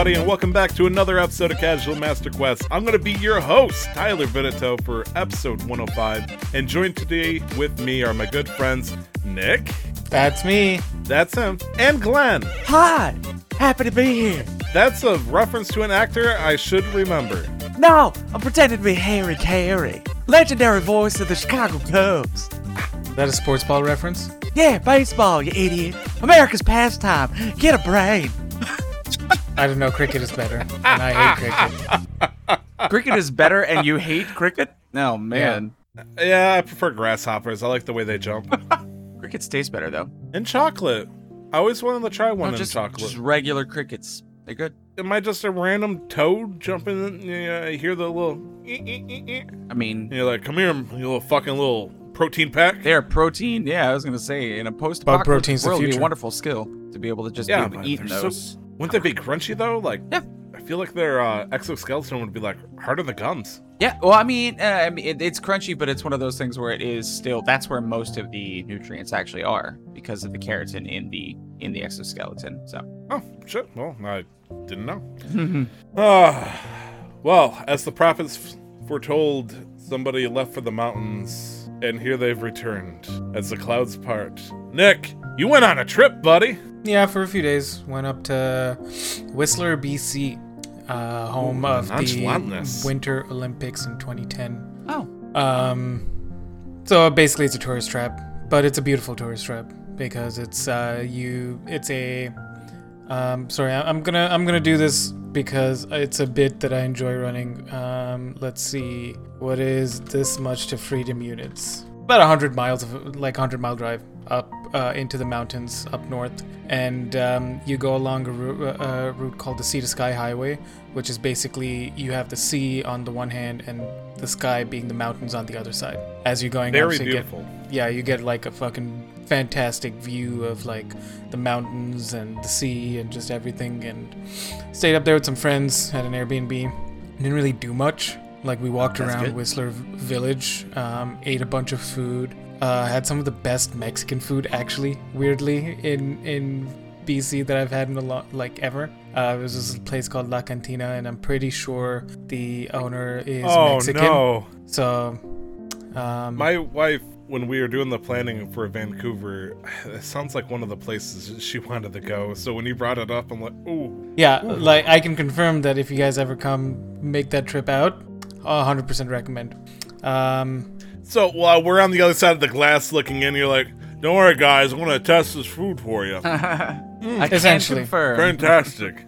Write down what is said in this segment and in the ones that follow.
everybody, and welcome back to another episode of Casual Master Quest. I'm going to be your host, Tyler Vitito, for episode 105, and joined today with me are my good friends, Nick. That's me. That's him. And Glenn. Hi. Happy to be here. That's a reference to an actor I should remember. No, I'm pretending to be Harry Carey, legendary voice of the Chicago Cubs. Is that a sports ball reference? Yeah, baseball, you idiot. America's pastime. Get a brain. I don't know. Cricket is better, and I hate cricket. Cricket is better, and you hate cricket? No, man. Yeah, I prefer grasshoppers. I like the way they jump. Crickets taste better, though. And chocolate. I always wanted to try one in chocolate. Just regular crickets. They're good. Am I just a random toad jumping in? You know, I hear the little... I mean... And you're like, come here, you little fucking little... Protein pack? They're protein, yeah, I was going to say. In a post-apocalyptic world, it would be a wonderful skill to be able to just be able to eat those. Wouldn't they be crunchy, though? Like, yeah. I feel like their exoskeleton would be, like, hard on the gums. Yeah, well, I mean it's crunchy, but it's one of those things where it is still... That's where most of the nutrients actually are, because of the keratin in the exoskeleton, so... Oh, shit. Well, I didn't know. Well, as the prophets foretold, somebody left for the mountains... And here they've returned, as the clouds part. Nick, you went on a trip, buddy. Yeah, for a few days. Went up to Whistler, BC, home of the Winter Olympics in 2010. Oh. So basically it's a tourist trap, but it's a beautiful tourist trap because I'm gonna do this because it's a bit that I enjoy running. Let's see, what is this much to freedom units? About 100 miles of like 100-mile drive up into the mountains up north, and you go along a route called the Sea to Sky Highway, which is basically you have the sea on the one hand and the sky being the mountains on the other side. As you're going, very beautiful. You get like a fucking fantastic view of like the mountains and the sea and just everything, and stayed up there with some friends at an Airbnb. Didn't really do much. Like, we walked around good. Whistler Village, ate a bunch of food, had some of the best Mexican food, actually, weirdly, in BC that I've had in a lot, like, ever. It was this place called La Cantina, and I'm pretty sure the owner is Mexican. Oh, no. So, my wife, when we were doing the planning for Vancouver, it sounds like one of the places she wanted to go. So when you brought it up, I'm like, ooh. Yeah, ooh. Like, I can confirm that if you guys ever come make that trip out, 100% recommend. So while we're on the other side of the glass looking in, you're like, don't worry, guys, I'm going to test this food for you. Essentially. Fantastic.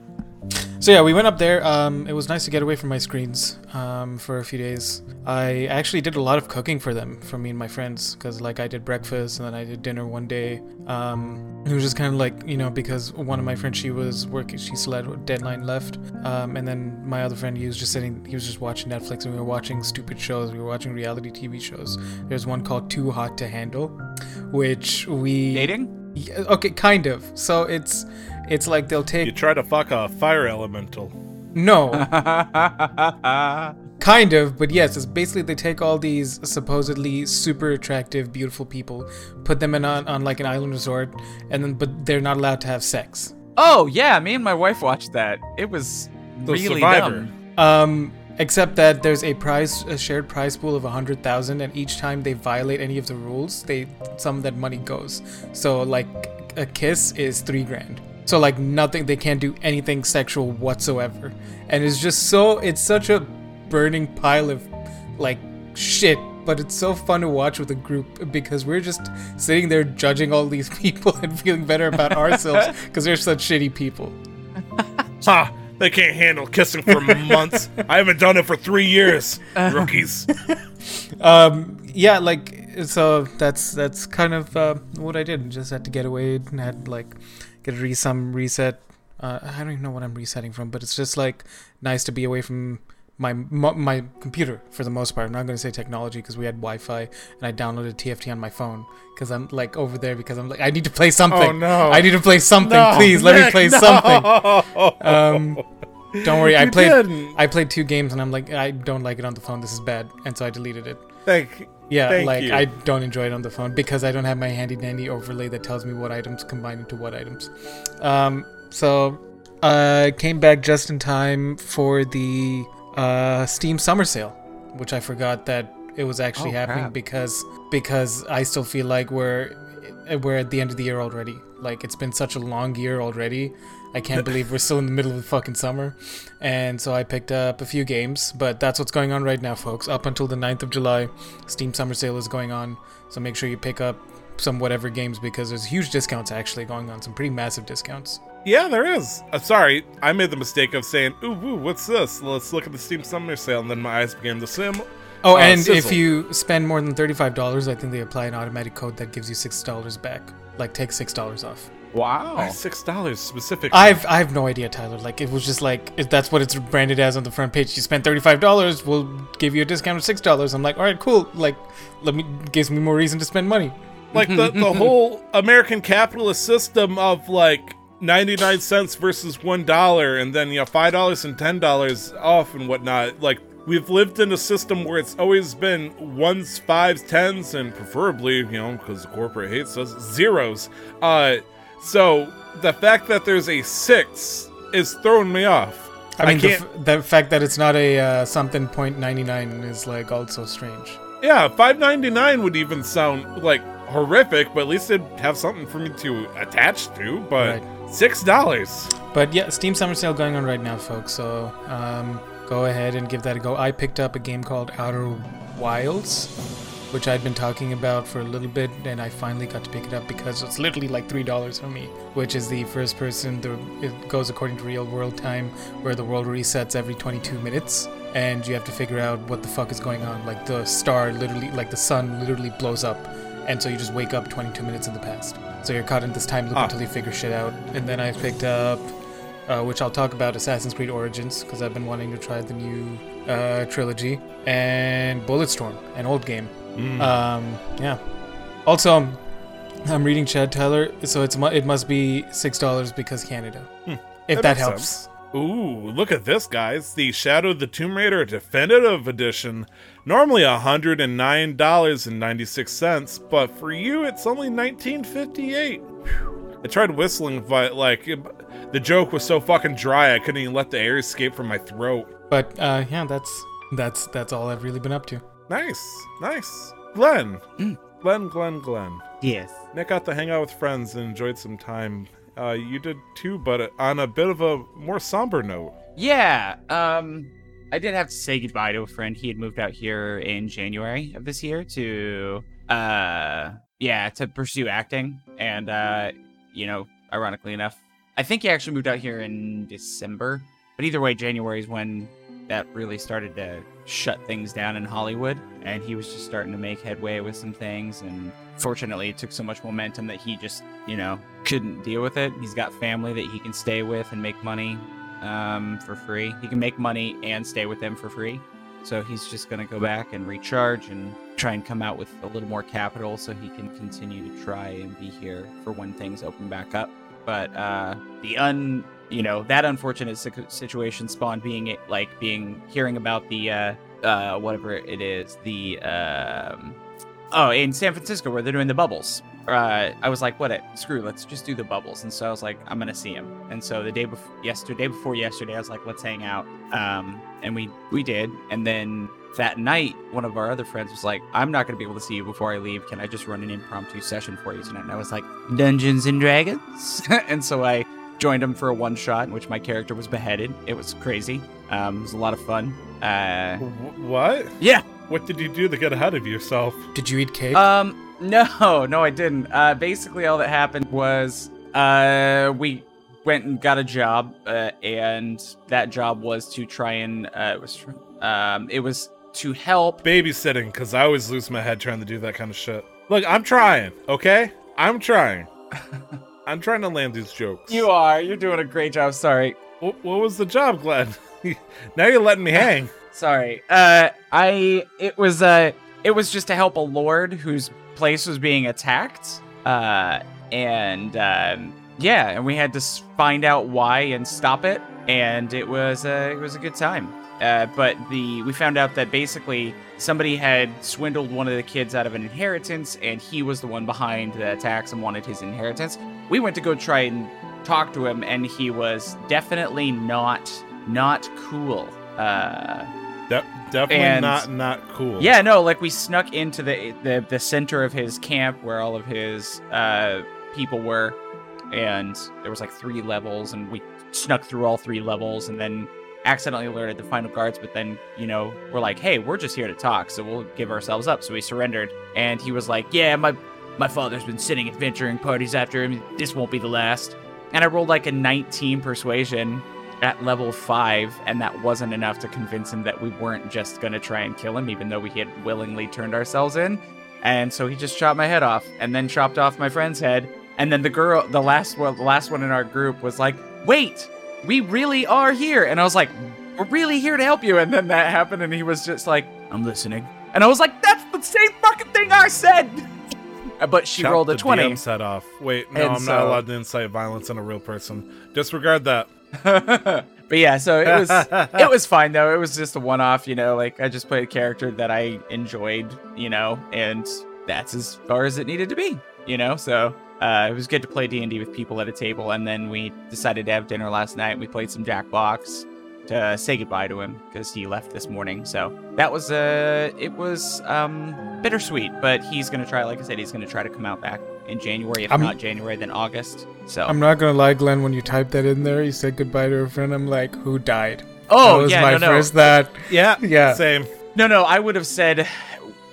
So yeah, we went up there. It was nice to get away from my screens for a few days. I actually did a lot of cooking for them, for me and my friends, because like I did breakfast and then I did dinner one day. It was just kind of like, you know, because one of my friends, she was working, she still had a deadline left. And then my other friend, he was just watching Netflix, and we were watching stupid shows. We were watching reality TV shows. There's one called Too Hot to Handle, which we... Dating? Yeah, okay, kind of. So it's like they'll take... You try to fuck a fire elemental. No. Kind of, but yes, it's basically they take all these supposedly super attractive, beautiful people, put them in on like an island resort, and then but they're not allowed to have sex. Oh, yeah, me and my wife watched that. It was really dumb. Except that there's a shared prize pool of 100,000, and each time they violate any of the rules, some of that money goes. So like a kiss is $3,000. So like nothing, they can't do anything sexual whatsoever, and it's just it's such a burning pile of like shit. But it's so fun to watch with a group because we're just sitting there judging all these people and feeling better about ourselves because they're such shitty people. Ha! They can't handle kissing for months. I haven't done it for 3 years, rookies. Yeah, like, so that's kind of what I did. Just had to get away and had like get some reset. I don't even know what I'm resetting from, but it's just like nice to be away from my computer for the most part. I'm not going to say technology because we had Wi-Fi, and I downloaded TFT on my phone because I'm like over there because I'm like, I need to play something. Oh, no. I need to play something. No, please, Nick, let me play something. Don't worry. I played 2 games, and I'm like, I don't like it on the phone. This is bad. And so I deleted it. Thank you. I don't enjoy it on the phone because I don't have my handy dandy overlay that tells me what items combine into what items. So Came back just in time for the Steam summer sale, which I forgot that it was actually happening because I still feel like we're at the end of the year already. Like, it's been such a long year already. I can't believe we're still in the middle of the fucking summer. And so I picked up a few games, but that's what's going on right now, folks. Up until the 9th of July, Steam Summer Sale is going on. So make sure you pick up some whatever games because there's huge discounts actually going on, some pretty massive discounts. Yeah, there is. Sorry, I made the mistake of saying, ooh, what's this? Let's look at the Steam Summer Sale. And then my eyes began to swim. Oh, and sizzle. If you spend more than $35, I think they apply an automatic code that gives you $6 back. Like, take $6 off. Wow. Why $6 specifically? I have no idea, Tyler. Like, it was just like, if that's what it's branded as on the front page. You spend $35, we'll give you a discount of $6. I'm like, all right, cool. Like, gives me more reason to spend money. Like, the whole American capitalist system of, like, 99 cents versus $1, and then, you know, $5 and $10 off and whatnot. Like, we've lived in a system where it's always been ones, fives, tens, and preferably, you know, because the corporate hates us, zeros. So the fact that there's a $6 is throwing me off. I mean, the fact that it's not a something .99 is, like, also strange. Yeah, $5.99 would even sound, like, horrific, but at least it'd have something for me to attach to, but right. $6. But yeah, Steam Summer Sale going on right now, folks, so... Go ahead and give that a go. I picked up a game called Outer Wilds, which I'd been talking about for a little bit, and I finally got to pick it up because it's literally like $3 for me, which is the first person. It goes according to real world time, where the world resets every 22 minutes, and you have to figure out what the fuck is going on. Like, the sun literally blows up, and so you just wake up 22 minutes in the past. So you're caught in this time loop until you figure shit out. And then I picked up... which I'll talk about, Assassin's Creed Origins, because I've been wanting to try the new trilogy, and Bulletstorm, an old game. Yeah. Also, I'm reading Chad Tyler, so it must be $6 because Canada. If that helps. Sense. Ooh, look at this, guys. The Shadow of the Tomb Raider Definitive Edition. Normally $109.96, but for you, it's only $19.58. Whew. I tried whistling, but, like... The joke was so fucking dry, I couldn't even let the air escape from my throat. But, yeah, that's all I've really been up to. Nice. Glenn. Glenn. Yes. Nick got to hang out with friends and enjoyed some time. You did too, but on a bit of a more somber note. Yeah, I did have to say goodbye to a friend. He had moved out here in January of this year to pursue acting. And, you know, ironically enough, I think he actually moved out here in December, but either way, January is when that really started to shut things down in Hollywood, and he was just starting to make headway with some things, and fortunately, it took so much momentum that he just, you know, couldn't deal with it. He's got family that he can stay with and make money for free. He can make money and stay with them for free, so he's just going to go back and recharge and try and come out with a little more capital so he can continue to try and be here for when things open back up. But that unfortunate situation spawned hearing about the whatever it is, the in San Francisco where they're doing the bubbles. I was like, let's just do the bubbles. And so I was like, I'm gonna see him. And so the day before yesterday, I was like, let's hang out. And we did. And then that night, one of our other friends was like, I'm not going to be able to see you before I leave. Can I just run an impromptu session for you tonight? And I was like, Dungeons and Dragons? And so I joined him for a one-shot in which my character was beheaded. It was crazy. It was a lot of fun. What? Yeah. What did you do to get ahead of yourself? Did you eat cake? No, I didn't. Basically, all that happened was we... went and got a job, and that job was to try and it was to help babysitting, because I always lose my head trying to do that kind of shit. Look, I'm trying, okay? I'm trying. I'm trying to land these jokes. You are. You're doing a great job. Sorry. What was the job, Glenn? Now you're letting me hang. Sorry. It was just to help a lord whose place was being attacked, yeah, and we had to find out why and stop it, and it was a good time. But we found out that basically somebody had swindled one of the kids out of an inheritance, and he was the one behind the attacks and wanted his inheritance. We went to go try and talked to him, and he was definitely not cool. Definitely not cool. Yeah, no, like we snuck into the center of his camp where all of his people were, and there was like 3 levels, and we snuck through all 3 levels, and then accidentally alerted the final guards, but then, you know, we're like, hey, we're just here to talk, so we'll give ourselves up. So we surrendered, and he was like, yeah, my father's been sending adventuring parties after him. This won't be the last. And I rolled like a 19 persuasion at level 5, and that wasn't enough to convince him that we weren't just going to try and kill him, even though we had willingly turned ourselves in. And so he just chopped my head off, and then chopped off my friend's head. And then the girl, the last one in our group was like, wait, we really are here. And I was like, we're really here to help you. And then that happened, and he was just like, I'm listening. And I was like, that's the same fucking thing I said. But she rolled a 20. DM set off. Wait, no, and I'm not allowed to incite violence on a real person. Disregard that. But yeah, so it was it was fine though. It was just a one-off, you know. Like I just played a character that I enjoyed, you know, and that's as far as it needed to be, you know. So it was good to play D&D with people at a table. And then we decided to have dinner last night. We played some Jackbox to say goodbye to him because he left this morning. So that was bittersweet, but he's gonna try. Like I said, he's gonna try to come out back in January. If not January, then August. So I'm not gonna lie, Glenn. When you typed that in there, you said goodbye to a friend. I'm like, who died? Oh, that was first that. Yeah, same. No, I would have said,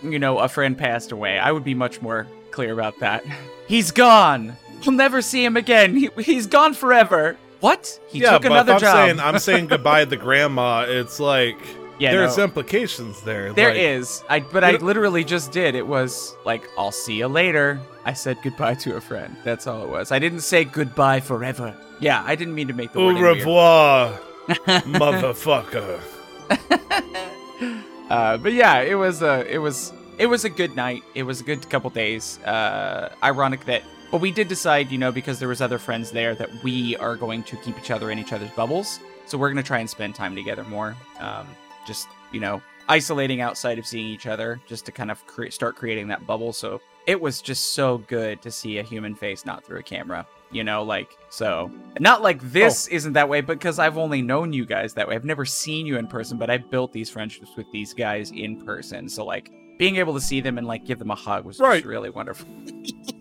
you know, a friend passed away. I would be much more clear about that. He's gone. We'll never see him again. He's gone forever. What? He took another job. I'm saying goodbye to grandma. It's like, yeah, there's implications there. There is. I literally just did. It was like, I'll see you later. I said goodbye to a friend. That's all it was. I didn't say goodbye forever. Yeah, I didn't mean to make the word. Au revoir, motherfucker. But yeah, it was a good night. It was a good couple days. Ironic that. But we did decide, you know, because there was other friends there, that we are going to keep each other in each other's bubbles. So we're going to try and spend time together more. Just, you know, isolating outside of seeing each other just to kind of start creating that bubble. So it was just so good to see a human face, not through a camera, you know, like, so not like this isn't that way, because I've only known you guys that way. I've never seen you in person, but I built these friendships with these guys in person. So like, being able to see them and like give them a hug was just really wonderful.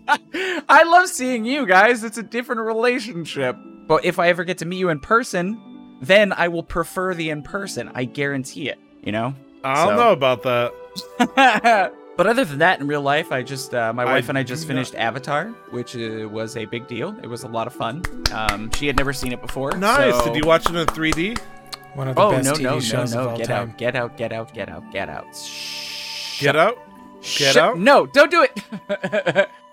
I love seeing you guys. It's a different relationship. But if I ever get to meet you in person, then I will prefer the in person. I guarantee it, you know? I don't know about that. But other than that, in real life, I just, my wife and I just finished Avatar, which was a big deal. It was a lot of fun. She had never seen it before. Nice. So... Did you watch it in 3D? One of the best TV shows of all time. Get out. Get out? No, don't do it.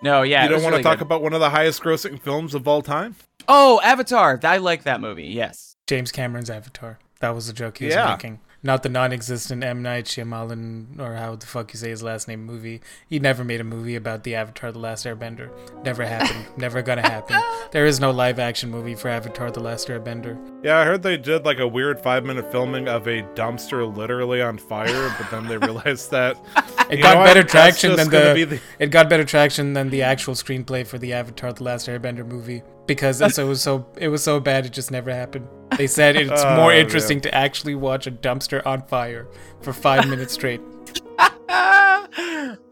No, yeah. You don't want to talk about one of the highest grossing films of all time? Oh, Avatar. I like that movie. Yes. James Cameron's Avatar. That was the joke he was making. Not the non-existent M. Night Shyamalan, or how the fuck you say his last name, movie. He never made a movie about the Avatar: The Last Airbender. Never happened. Never gonna happen. There is no live-action movie for Avatar: The Last Airbender. Yeah, I heard they did like a weird 5-minute filming of a dumpster literally on fire, but then they realized that it got better traction than the actual screenplay for the Avatar: The Last Airbender movie. Because it was so bad it just never happened. They said it's more interesting to actually watch a dumpster on fire for 5 minutes straight.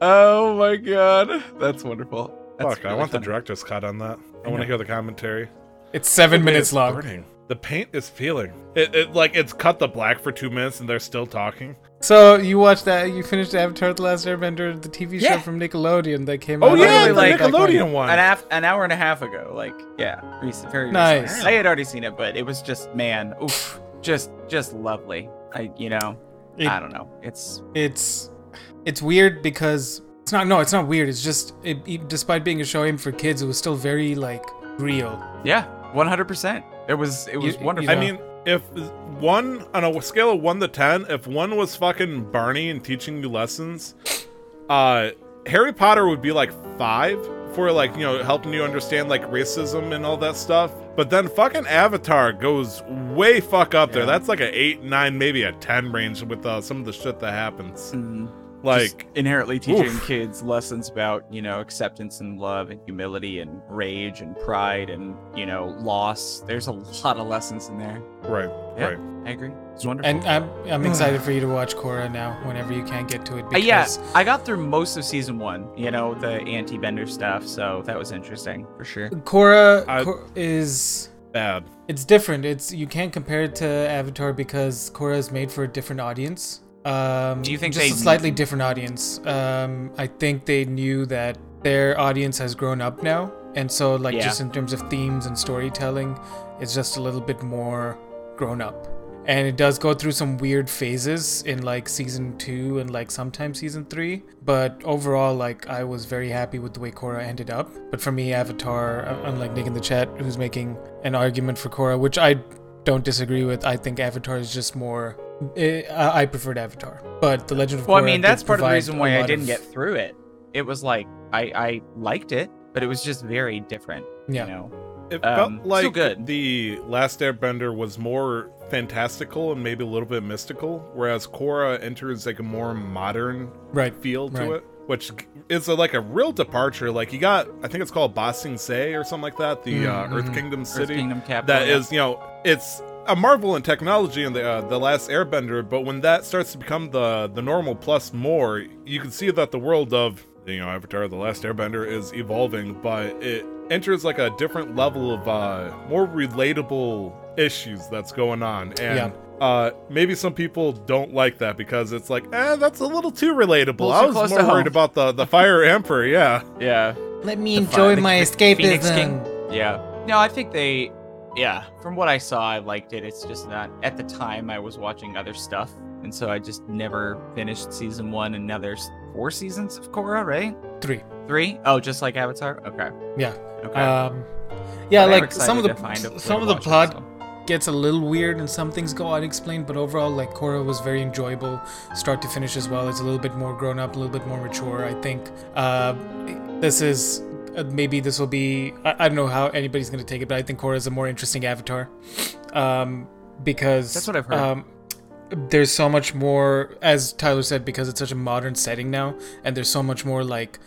Oh my god, that's wonderful. That's really I want the director's cut on that. I want to hear the commentary. It's 7 minutes long. Burning. The paint is peeling. It's cut the black for 2 minutes and they're still talking. So you watched that? You finished Avatar: The Last Airbender, the TV show from Nickelodeon that came out. Oh yeah, the Nickelodeon one. An hour and a half ago. Like very nice. Recent. I had already seen it, but it was just just lovely. I don't know. It's weird because it's not weird. It's just despite being a show aimed for kids, it was still very like real. Yeah, 100%. It was wonderful. I mean, if one, on a scale of 1 to 10, if one was fucking Barney and teaching you lessons, Harry Potter would be like 5 for like, you know, helping you understand like racism and all that stuff. But then fucking Avatar goes way fuck up there. That's like an 8, 9, maybe a 10 range with some of the shit that happens. Mm-hmm. like inherently teaching kids lessons about, you know, acceptance and love and humility and rage and pride and, you know, loss. There's a lot of lessons in there. Right. Yeah, right. I agree. It's wonderful. And I'm excited for you to watch Korra now whenever you can get to it. Because I got through most of season one, you know, the anti-bender stuff. So that was interesting for sure. Korra is bad. It's different. It's, you can't compare it to Avatar because Korra is made for a different audience. Do you think just a slightly different audience? I think they knew that their audience has grown up now, and so like just in terms of themes and storytelling, it's just a little bit more grown up. And it does go through some weird phases in like season 2 and like sometimes season 3, but overall, like, I was very happy with the way Korra ended up. But for me, Avatar, unlike Nick in the chat who's making an argument for Korra, which I don't disagree with, I think Avatar is just more, I preferred Avatar. But The Legend of Korra, well, I mean, that's part of the reason why I didn't get through it. It was like I liked it, but it was just very different. Yeah. You know, it felt like The Last Airbender was more fantastical and maybe a little bit mystical, whereas Korra enters like a more modern feel to it, which is like a real departure. Like you got, I think it's called Ba Sing Se or something like that, the Earth Kingdom city. Earth Kingdom capital, that is, you know, it's a marvel in technology in the Last Airbender, but when that starts to become the normal plus more, you can see that the world of, you know, Avatar: The Last Airbender is evolving, but it enters like a different level of more relatable issues that's going on, and maybe some people don't like that because it's like, that's a little too relatable. I was more worried about the Fire Emperor. Let me enjoy my escapism. No, I think they, from what I saw, I liked it. It's just not, at the time I was watching other stuff, and so I just never finished season one, and now there's 4 seasons of Korra, right? 3 Oh, just like Avatar. Okay. Yeah, like some of the plot gets a little weird and some things go unexplained, but overall, like, Korra was very enjoyable start to finish as well. It's a little bit more grown up, a little bit more mature. I think this will be, I don't know how anybody's going to take it, but I think Korra is a more interesting Avatar, because that's what I've heard. There's so much more, as Tyler said, because it's such a modern setting now, and there's so much more like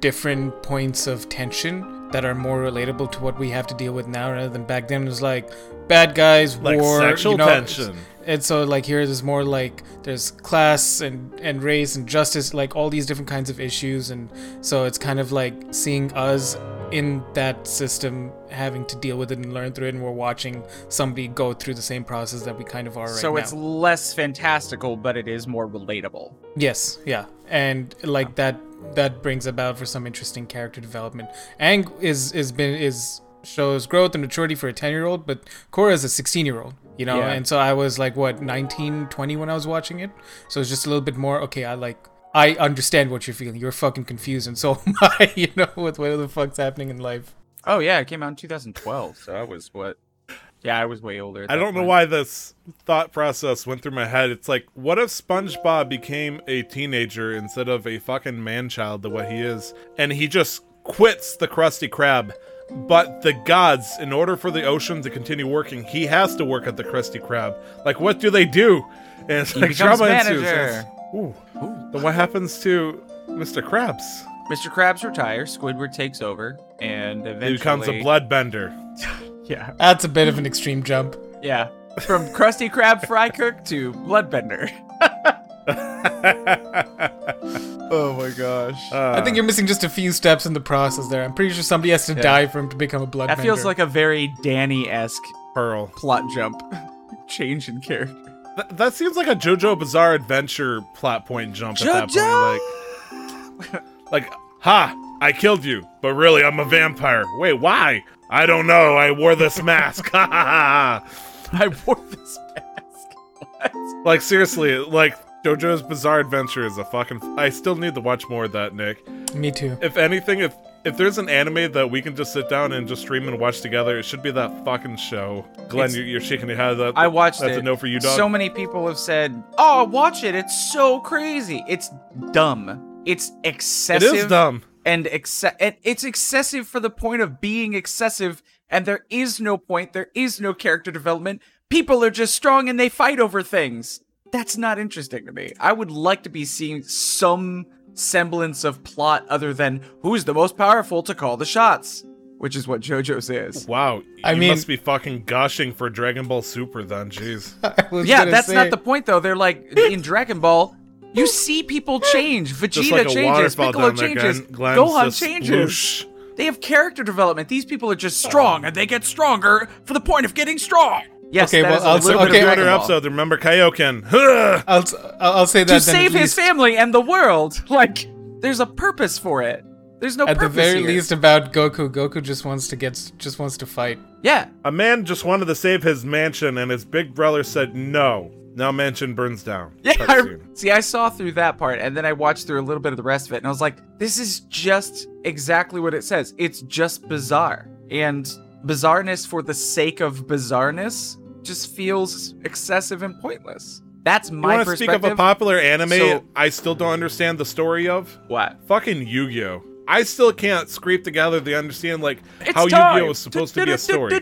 different points of tension that are more relatable to what we have to deal with now, rather than back then it was like bad guys, like war, sexual tension. And so like here there's more like there's class and race and justice, like all these different kinds of issues, and so it's kind of like seeing us in that system, having to deal with it and learn through it, and we're watching somebody go through the same process that we kind of are right now. So it's less fantastical, but it is more relatable. Yes, yeah. And like that brings about for some interesting character development. Aang shows growth and maturity for a 10-year-old, but Korra is a 16-year-old, you know? Yeah. And so I was like, 19, 20 when I was watching it? So it's just a little bit more, I understand what you're feeling. You're fucking confused, and so am I, you know, with what the fuck's happening in life. Oh, yeah, it came out in 2012, so I was, I was way older. I don't know why this thought process went through my head. It's like, what if SpongeBob became a teenager instead of a fucking man-child the way he is, and he just quits the Krusty Krab? But the gods, in order for the ocean to continue working, he has to work at the Krusty Krab. Like, what do they do? And it's he like drama ensues. Then what happens to Mr. Krabs? Mr. Krabs retires, Squidward takes over, and eventually he becomes a bloodbender. Yeah. That's a bit of an extreme jump. Yeah. From Krusty Krab Fry Cook to bloodbender. Oh my gosh. I think you're missing just a few steps in the process there. I'm pretty sure somebody has to die for him to become a bloodbender. That feels like a very Danny-esque Pearl plot jump. Change in character. That seems like a JoJo Bizarre Adventure plot point jump at that point. Like, ha, I killed you, but really I'm a vampire. Wait, why? I don't know. I wore this mask. Ha ha ha. I wore this mask. What? Like, seriously, like, JoJo's Bizarre Adventure is a fucking... I still need to watch more of that, Nick. Me too. If anything, if there's an anime that we can just sit down and just stream and watch together, it should be that fucking show. Glenn, you're shaking your head. I watched That's a no for you, dog. So many people have said, oh, watch it. It's so crazy. It's dumb. It's excessive. It is dumb. And it's excessive for the point of being excessive, and there is no point. There is no character development. People are just strong and they fight over things. that's not interesting to me. I would like to be seeing some semblance of plot other than who's the most powerful to call the shots, which is what JoJo's is. Wow. I mean, must be fucking gushing for Dragon Ball Super then, jeez. Yeah, that's not the point, though. They're like, in Dragon Ball, you see people change. Vegeta like changes, Piccolo changes, Gohan changes. Sploosh. They have character development. These people are just strong, and they get stronger for the point of getting strong. Yes, okay, well, I'll remember Kaioken. I'll say that to save his family and the world. Like, there's a purpose for it. There's no purpose. At the very least about Goku. Goku just wants to fight. Yeah. A man just wanted to save his mansion, and his big brother said no. Now mansion burns down. Yeah. I saw through that part, and then I watched through a little bit of the rest of it, and I was like, this is just exactly what it says. It's just bizarre. And bizarreness for the sake of bizarreness just feels excessive and pointless. That's my perspective. You want to speak of a popular anime I still don't understand the story of? What? Fucking Yu-Gi-Oh! I still can't scrape together the understand like how Yu-Gi-Oh! Was supposed to be a story.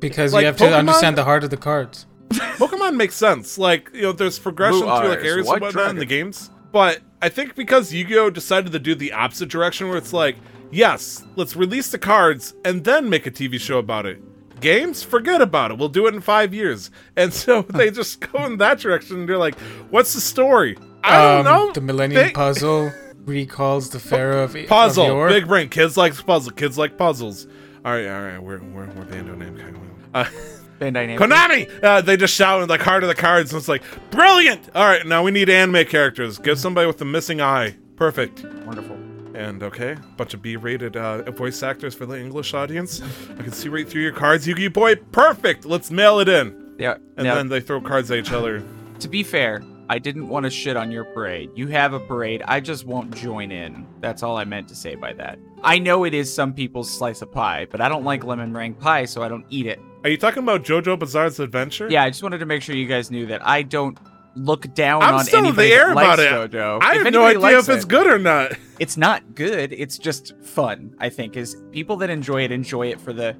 Because you have to understand the heart of the cards. Pokemon makes sense. Like, you know, there's progression through like areas and whatnot in the games. But I think because Yu-Gi-Oh! Decided to do the opposite direction where it's like, yes, let's release the cards and then make a TV show about it. Games? Forget about it. We'll do it in 5 years. And so they just go in that direction and they're like, what's the story? I don't know. The Millennium Puzzle recalls the Pharaoh of York. Puzzle. Big brain. Kids like puzzles. Kids like puzzles. All right. We're Bandai Namco. Bandai Namco. Konami! They just shout in like Heart of the Cards and it's like, brilliant! All right, now we need anime characters. Give somebody with the missing eye. Perfect. Wonderful. And okay, bunch of B-rated voice actors for the English audience. I can see right through your cards, Yu-Gi-Oh boy. Perfect. Let's mail it in. Yeah. And then they throw cards at each other. To be fair, I didn't want to shit on your parade. You have a parade. I just won't join in. That's all I meant to say by that. I know it is some people's slice of pie, but I don't like lemon meringue pie, so I don't eat it. Are you talking about JoJo's Bizarre Adventure? Yeah, I just wanted to make sure you guys knew that I don't look down on anybody that likes JoJo. I have no idea if it's good or not. It's not good. It's just fun, I think, is people that enjoy it for the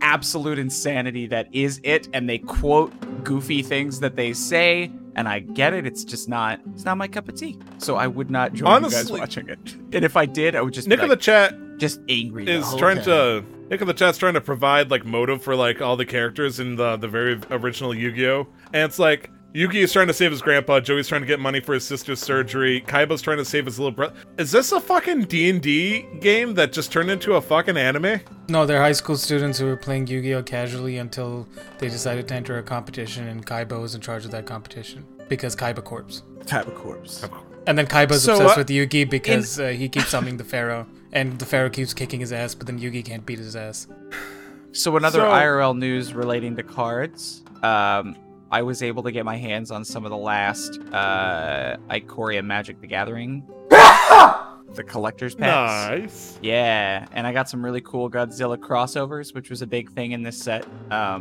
absolute insanity that is it, and they quote goofy things that they say, and I get it. It's not my cup of tea. So I would not join you guys watching it. And if I did, I would just Nick of the chat just angry is trying to Nick of the chat's trying to provide like motive for like all the characters in the very original Yu-Gi-Oh. And it's like Yugi is trying to save his grandpa. Joey's trying to get money for his sister's surgery. Kaiba's trying to save his little brother. Is this a fucking D&D game that just turned into a fucking anime? No, they're high school students who were playing Yu-Gi-Oh casually until they decided to enter a competition, and Kaiba was in charge of that competition because Kaiba Corpse. And then Kaiba's obsessed with Yugi because he keeps summoning the Pharaoh, and the Pharaoh keeps kicking his ass, but then Yugi can't beat his ass. So another IRL news relating to cards. I was able to get my hands on some of the last Ikoria Magic the Gathering, the collector's packs. Nice. Yeah, and I got some really cool Godzilla crossovers, which was a big thing in this set. I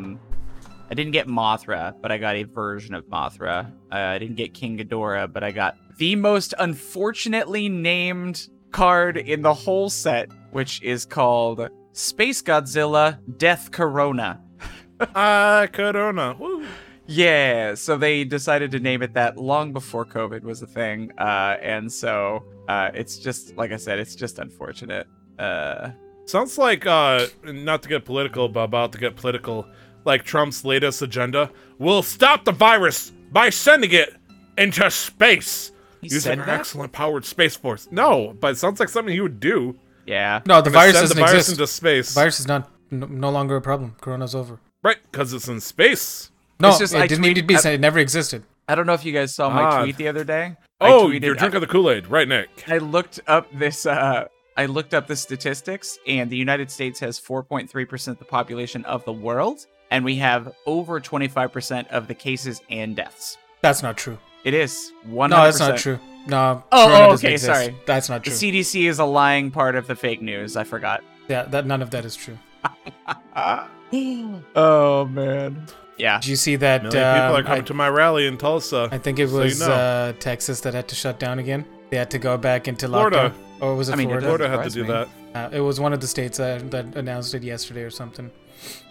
didn't get Mothra, but I got a version of Mothra. I didn't get King Ghidorah, but I got the most unfortunately named card in the whole set, which is called Space Godzilla Death Corona. Corona. Woo. Yeah, so they decided to name it that long before COVID was a thing, and so it's just, like I said, it's just unfortunate. Sounds like, not to get political, but about to get political, like Trump's latest agenda. We'll stop the virus by sending it into space. He using our excellent powered space force. No, but it sounds like something he would do. Yeah. No, the virus doesn't exist. Into space. The virus is no longer a problem. Corona's over. Right, because it's in space. No, it's just, it never existed. I don't know if you guys saw my tweet the other day. You're drinking the Kool-Aid, right, Nick? I looked up this. I looked up the statistics, and the United States has 4.3% of the population of the world, and we have over 25% of the cases and deaths. That's not true. It is 100%. No, that's not true. No. Oh, okay, sorry. That's not true. The CDC is a lying part of the fake news. I forgot. Yeah, none of that is true. Oh man. Yeah. Did you see that? A million people are coming to my rally in Tulsa. I think it was Texas that had to shut down again. They had to go back into lockdown. Florida. Florida had to do that. It was one of the states that announced it yesterday or something.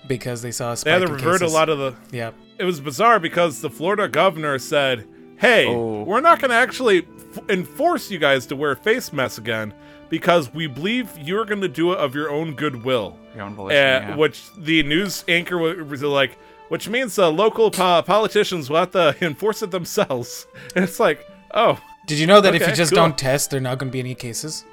because they saw a spike. They had to revert cases. A lot of the. Yeah. It was bizarre because the Florida governor said, "Hey, we're not going to actually enforce you guys to wear face masks again because we believe you're going to do it of your own goodwill." Your own volition, yeah. Which the news anchor was like, which means the local politicians will have to enforce it themselves. And it's like, oh. Did you know that if you just don't test, there are not going to be any cases?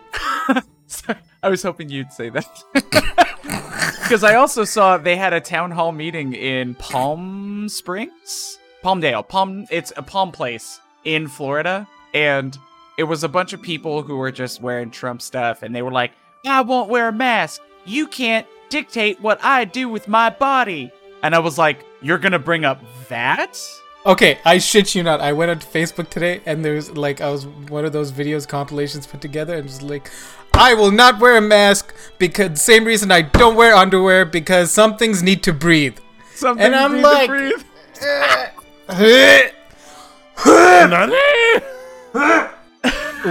Sorry, I was hoping you'd say that. Because I also saw they had a town hall meeting in Palm Springs? Palmdale. It's a Palm place in Florida. And it was a bunch of people who were just wearing Trump stuff. And they were like, I won't wear a mask. You can't dictate what I do with my body. And I was like, you're going to bring up that? Okay, I shit you not. I went on Facebook today, and there's like, I was one of those videos compilations put together, and just like, I will not wear a mask because same reason I don't wear underwear because some things need to breathe. Something and I'm like,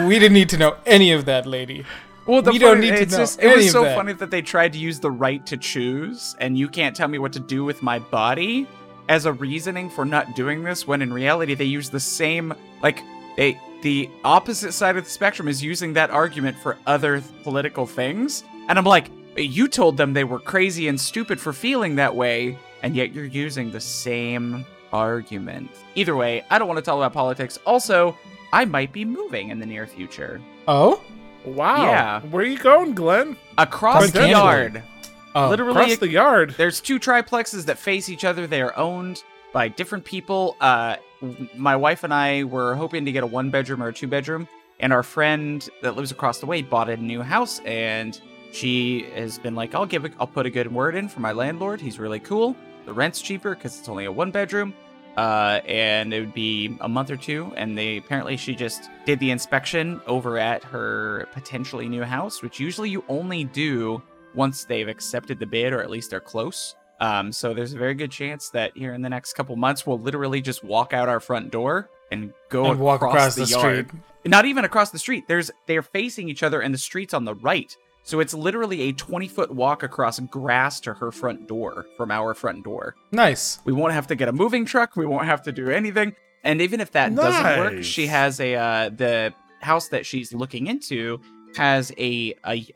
we didn't need to know any of that, lady. Well, we don't need to know. Just, it was so funny that they tried to use the right to choose, and you can't tell me what to do with my body as a reasoning for not doing this, when in reality they use the same, like, the opposite side of the spectrum is using that argument for other political things. And I'm like, you told them they were crazy and stupid for feeling that way, and yet you're using the same argument. Either way, I don't want to talk about politics. Also, I might be moving in the near future. Oh? Wow. Yeah. Where are you going, Glenn? Across the yard. Oh, literally across the yard. There's two triplexes that face each other. They are owned by different people. My wife and I were hoping to get a one-bedroom or a two-bedroom, and our friend that lives across the way bought a new house, and she has been like, I'll put a good word in for my landlord. He's really cool. The rent's cheaper because it's only a one-bedroom, and it would be a month or two, and she just did the inspection over at her potentially new house, which usually you only do once they've accepted the bid, or at least they're close. So there's a very good chance that here in the next couple months, we'll literally just walk out our front door and walk across the yard. Street. Not even across the street. They're facing each other and the street's on the right. So it's literally a 20-foot walk across grass to her front door from our front door. Nice. We won't have to get a moving truck. We won't have to do anything. And even if that doesn't work, she has the house that she's looking into has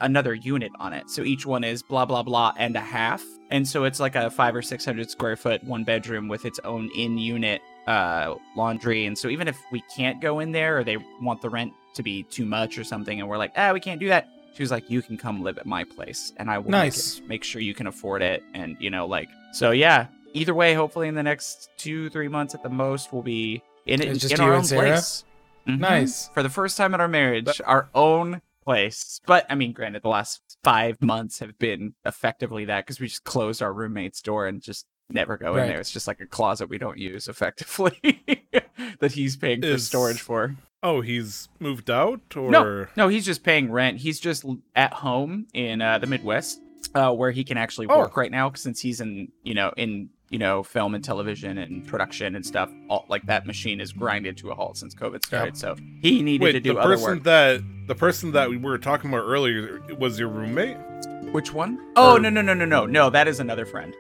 another unit on it, so each one is blah blah blah and a half, and so it's like a 500 or 600 square foot one bedroom with its own in-unit laundry. And so even if we can't go in there, or they want the rent to be too much or something, and we're like, we can't do that, she was like, you can come live at my place, and I will make sure you can afford it, and so yeah. Either way, hopefully in the next 2-3 months at the most, we'll be in our own place. Mm-hmm. Nice. For the first time in our marriage, our own place. But I mean, granted, the last 5 months have been effectively that, because we just closed our roommate's door and just never go in there. It's just like a closet we don't use effectively that he's paying for storage for. Oh, he's moved out, or no, he's just paying rent. He's just at home in the Midwest, where he can actually work right now, since he's in film and television and production and stuff. All, like, that machine is grinded to a halt since COVID started, so he needed to do other work. The person that we were talking about earlier was your roommate? Which one? Oh, no, that is another friend.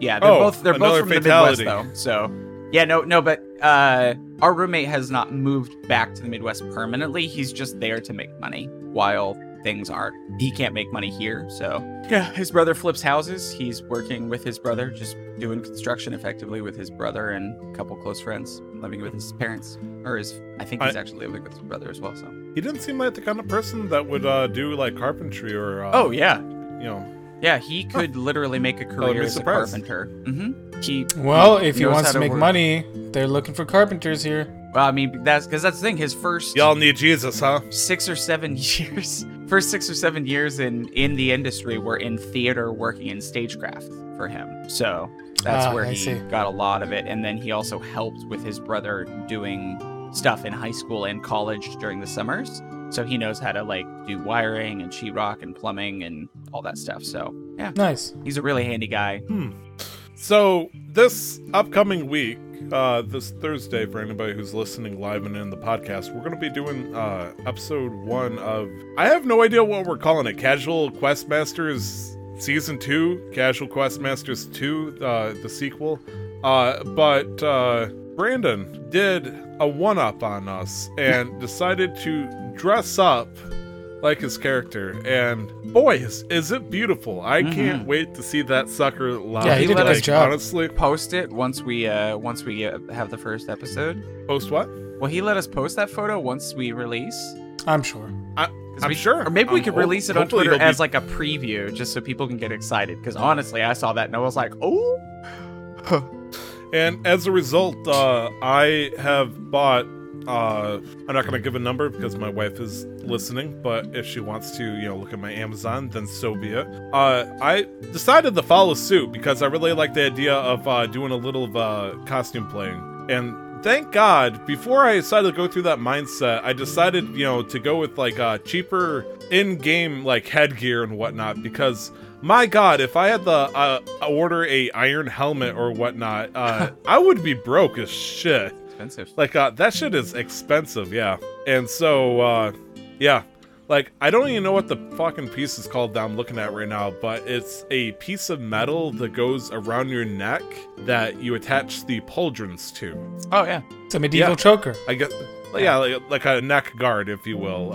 Yeah, they're both from fatality. The Midwest, though, so yeah, but our roommate has not moved back to the Midwest permanently. He's just there to make money while things aren't. He can't make money here, so yeah. His brother flips houses. He's working with his brother, just doing construction effectively with his brother and a couple close friends, living with his parents, or I think he's actually living with his brother as well. So he didn't seem like the kind of person that would do like carpentry or. Oh yeah, yeah. He could literally make a career as a carpenter. Mm-hmm. If he wants to make money, they're looking for carpenters here. Well, I mean, that's the thing. His first y'all need Jesus, huh? 6 or 7 years. First 6 or 7 years in the industry were in theater, working in stagecraft for him. So that's where he got a lot of it. And then he also helped with his brother doing stuff in high school and college during the summers. So he knows how to do wiring and sheetrock and plumbing and all that stuff. So yeah, nice. He's a really handy guy. So this upcoming week, this Thursday, for anybody who's listening live and in the podcast, we're going to be doing episode 1 of, I have no idea what we're calling it, Casual Quest Masters Season 2, Casual Quest Masters 2, the sequel. But Brandon did a one-up on us and decided to dress up like his character, and boy, is it beautiful. I can't wait to see that sucker live. Yeah, he did a good job. Honestly, post it once we have the first episode. Post what? Well, he let us post that photo once we release. I'm sure. Or maybe we could release it on Twitter as like a preview, just so people can get excited. Because honestly, I saw that and I was like, oh. And as a result, I have bought. I'm not gonna give a number because my wife is listening, but if she wants to, look at my Amazon, then so be it. I decided to follow suit because I really like the idea of doing a little of costume playing. And thank God, before I decided to go through that mindset, I decided, to go with like cheaper in-game like headgear and whatnot, because my God, if I had to order a iron helmet or whatnot, I would be broke as shit. Expensive. That shit is expensive, yeah. And so, yeah. I don't even know what the fucking piece is called that I'm looking at right now, but it's a piece of metal that goes around your neck that you attach the pauldrons to. Oh, yeah. It's a medieval choker. I guess, yeah, like a neck guard, if you will.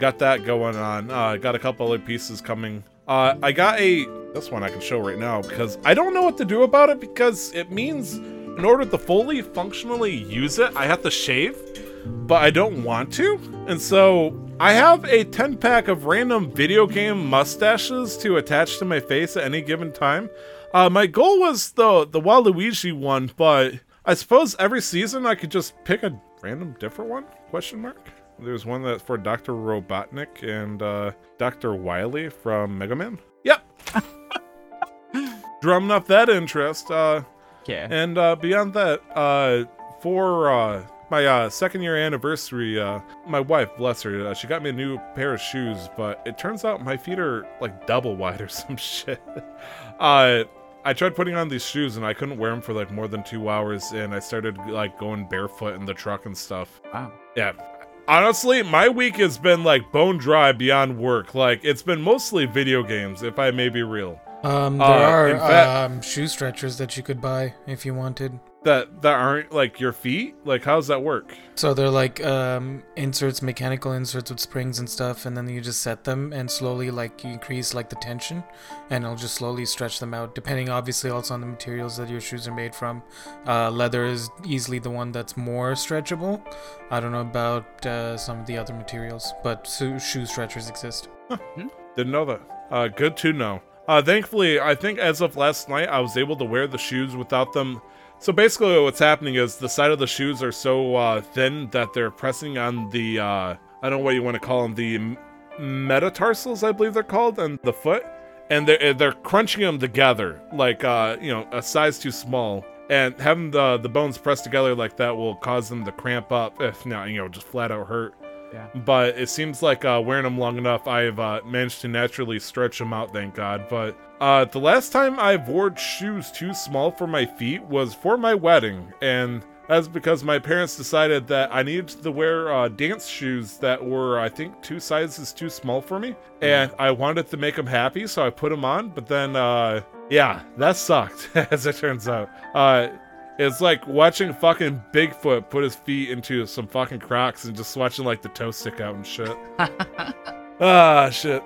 Got that going on. Got a couple other pieces coming. I got this one I can show right now, because I don't know what to do about it, because it means... in order to fully functionally use it, I have to shave, but I don't want to. And so I have a 10-pack of random video game mustaches to attach to my face at any given time. My goal was the Waluigi one, but I suppose every season I could just pick a random different one? Question mark? There's one that's for Dr. Robotnik and Dr. Wily from Mega Man. Yep. Drumming up that interest. Yeah. And beyond that, for my second year anniversary, my wife, bless her, she got me a new pair of shoes, but it turns out my feet are like double wide or some shit. I tried putting on these shoes and I couldn't wear them for like more than 2 hours, and I started like going barefoot in the truck and stuff. Wow. Yeah. Honestly, my week has been like bone dry beyond work. It's been mostly video games, if I may be real. There are shoe stretchers that you could buy if you wanted. That aren't like your feet? How does that work? So they're like inserts, mechanical inserts with springs and stuff, and then you just set them and slowly you increase the tension, and it'll just slowly stretch them out, depending obviously also on the materials that your shoes are made from. Leather is easily the one that's more stretchable. I don't know about some of the other materials, but shoe stretchers exist. Huh. Didn't know that. Good to know. Thankfully, I think as of last night, I was able to wear the shoes without them. So basically what's happening is the side of the shoes are so thin that they're pressing on the, I don't know what you want to call them, the metatarsals, I believe they're called, and the foot. And they're crunching them together, a size too small. And having the bones pressed together like that will cause them to cramp up, if not, just flat out hurt. Yeah. But it seems like wearing them long enough, I've managed to naturally stretch them out, thank God. But the last time I wore shoes too small for my feet was for my wedding. And that's because my parents decided that I needed to wear dance shoes that were, I think, 2 sizes too small for me. And I wanted to make them happy, so I put them on. But then, that sucked, as it turns out. It's like watching fucking Bigfoot put his feet into some fucking Crocs and just watching the toe stick out and shit. Shit.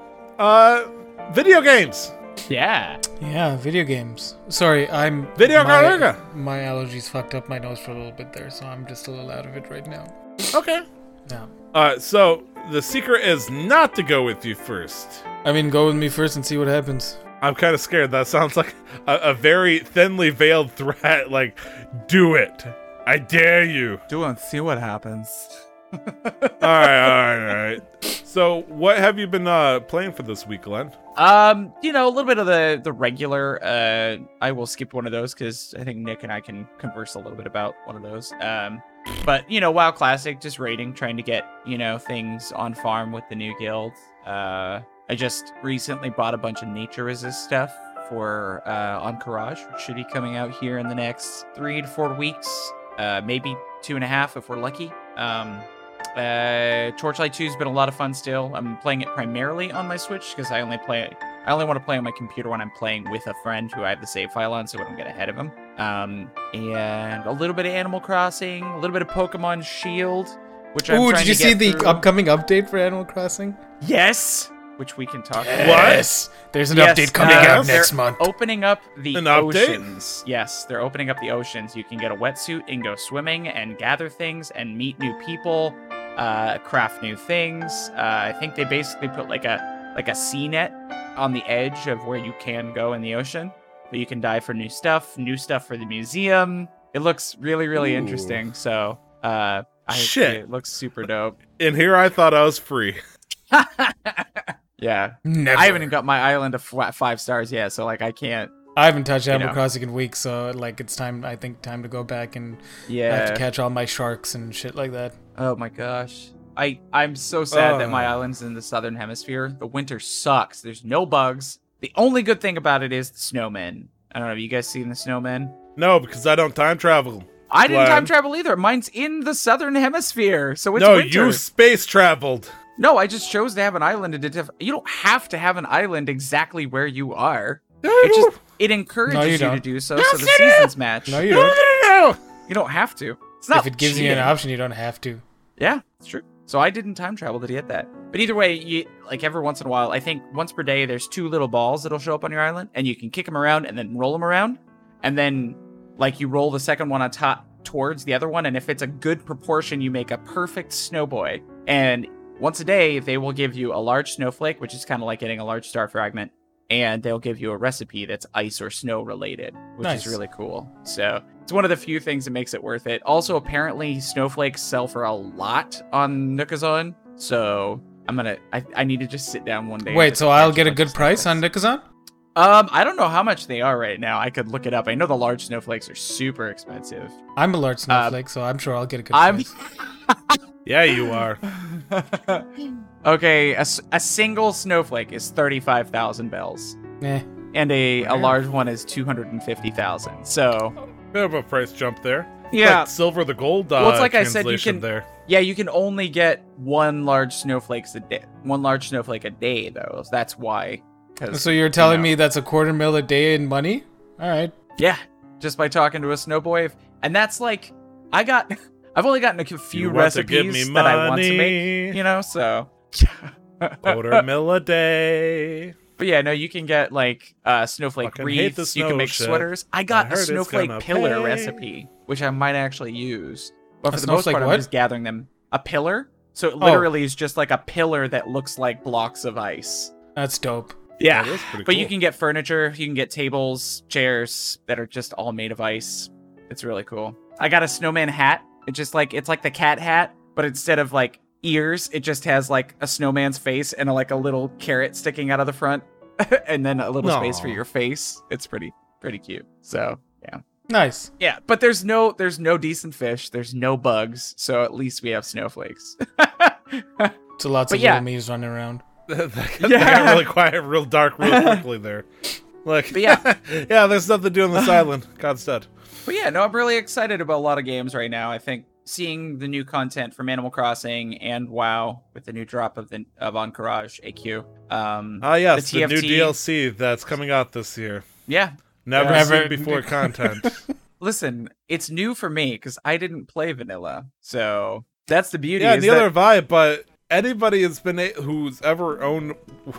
Video games. Yeah. Yeah, video games. Sorry, I'm... My allergies fucked up my nose for a little bit there, so I'm just a little out of it right now. Okay. Yeah. So the secret is not to go with you first. I mean, go with me first and see what happens. I'm kind of scared. That sounds like a very thinly veiled threat. Do it. I dare you. Do it and see what happens. All right. So what have you been playing for this week, Glenn? A little bit of the regular. I will skip one of those because I think Nick and I can converse a little bit about one of those. But, WoW Classic, just raiding, trying to get, things on farm with the new guild. I just recently bought a bunch of nature resist stuff for on Courage, which should be coming out here in the next 3 to 4 weeks, maybe 2.5 if we're lucky. Torchlight 2's been a lot of fun still. I'm playing it primarily on my Switch because I only play it. I only want to play on my computer when I'm playing with a friend who I have the save file on, so I don't get ahead of him. And a little bit of Animal Crossing, a little bit of Pokemon Shield, which I'm trying to get through. Ooh, did you see the upcoming update for Animal Crossing? Yes! Which we can talk about. Yes. What? There's an update coming out next month. Opening up the oceans. Yes, they're opening up the oceans. You can get a wetsuit and go swimming and gather things and meet new people, craft new things. I think they basically put like a sea net on the edge of where you can go in the ocean, but you can dive for new stuff for the museum. It looks really, really interesting. So, it looks super dope. And here I thought I was free. Yeah, never. I haven't even got my island of five stars yet, so like I can't. I haven't touched Animal Crossing in weeks, so like it's time. I think time to go back and I have to catch all my sharks and shit like that. Oh my gosh, I'm so sad that my island's in the southern hemisphere. The winter sucks. There's no bugs. The only good thing about it is the snowmen. I don't know. Have you guys seen the snowmen? No, because I don't time travel. I didn't time travel either. Mine's in the southern hemisphere, so it's winter. No, you space traveled. No, I just chose to have an island. You don't have to have an island exactly where you are. It encourages you to do so, so the seasons match. No, you don't. You don't have to. It's not if it gives you an option, you don't have to. Yeah, it's true. So I didn't time travel to get that. But either way, every once in a while, I think once per day, there's two little balls that'll show up on your island, and you can kick them around and then roll them around, and then you roll the second one on top towards the other one, and if it's a good proportion, you make a perfect snowboy. And once a day, they will give you a large snowflake, which is kind of like getting a large star fragment, and they'll give you a recipe that's ice or snow related, which is really cool. So it's one of the few things that makes it worth it. Also, apparently, snowflakes sell for a lot on Nookazon, so I need to just sit down one day. Wait, so I'll get a good price on Nookazon? I don't know how much they are right now. I could look it up. I know the large snowflakes are super expensive. I'm a large snowflake, so I'm sure I'll get a good price. Yeah, you are. Okay, a single snowflake is 35,000 bells. Eh. And a large one is 250,000. So, bit of a price jump there. Yeah. Like silver to gold it's like I said, you can, yeah, you can only get one large snowflake a day, though. So that's why. So you're telling me that's $250,000 a day in money? All right. Yeah, just by talking to a snowboy. And that's like, I've only gotten a few recipes that I want to make, so. $250,000 a day. But yeah, no, you can get snowflake wreaths. You can make sweaters. I got a snowflake pillar recipe, which I might actually use. But for the most part, I'm just gathering them. A pillar? So it literally is just like a pillar that looks like blocks of ice. That's dope. Yeah, that is pretty cool. But you can get furniture. You can get tables, chairs that are just all made of ice. It's really cool. I got a snowman hat. It's just it's like the cat hat, but instead of ears, it just has a snowman's face and a little carrot sticking out of the front, and then a little space for your face. It's pretty cute. So yeah, nice. Yeah, but there's no decent fish. There's no bugs. So at least we have snowflakes. So lots of little memes running around. They got really quiet, real dark, real quickly there. Yeah, there's nothing to do on this island. God's dead. But yeah, no, I'm really excited about a lot of games right now. I think seeing the new content from Animal Crossing and WoW with the new drop of Encourage AQ. Yes, the new DLC that's coming out this year. Yeah. Never seen before content. Listen, it's new for me because I didn't play vanilla. So that's the beauty. Yeah, other vibe, but anybody who's ever owned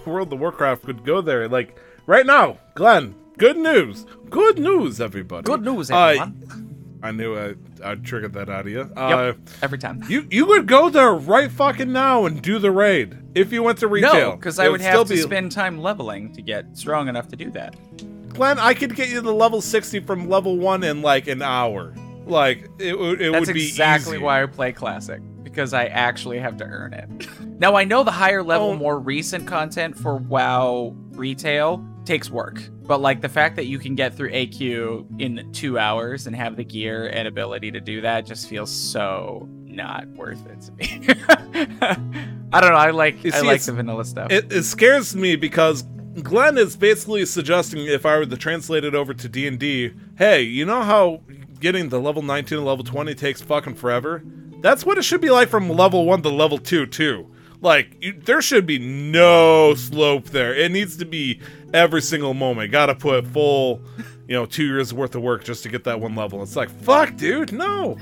World of Warcraft could go there. Right now, Glenn, good news, everybody. Good news, everyone. I knew I'd trigger that out of you. Every time. You would go there right fucking now and do the raid if you went to retail. No, because I would have to spend time leveling to get strong enough to do that. Glenn, I could get you to level 60 from level 1 in an hour. That's would be exactly easy. Why I play Classic. Because I actually have to earn it. Now, I know the higher level, more recent content for WoW retail takes work. But the fact that you can get through AQ in 2 hours and have the gear and ability to do that just feels so not worth it to me. I don't know. I like the vanilla stuff. It scares me because Glenn is basically suggesting if I were to translate it over to D&D, hey, you know how getting to level 19 and level 20 takes fucking forever? That's what it should be like from level 1 to level 2, too. Like, there should be no slope there. It needs to be every single moment. Gotta put full, 2 years worth of work just to get that one level. It's like, fuck, dude, no.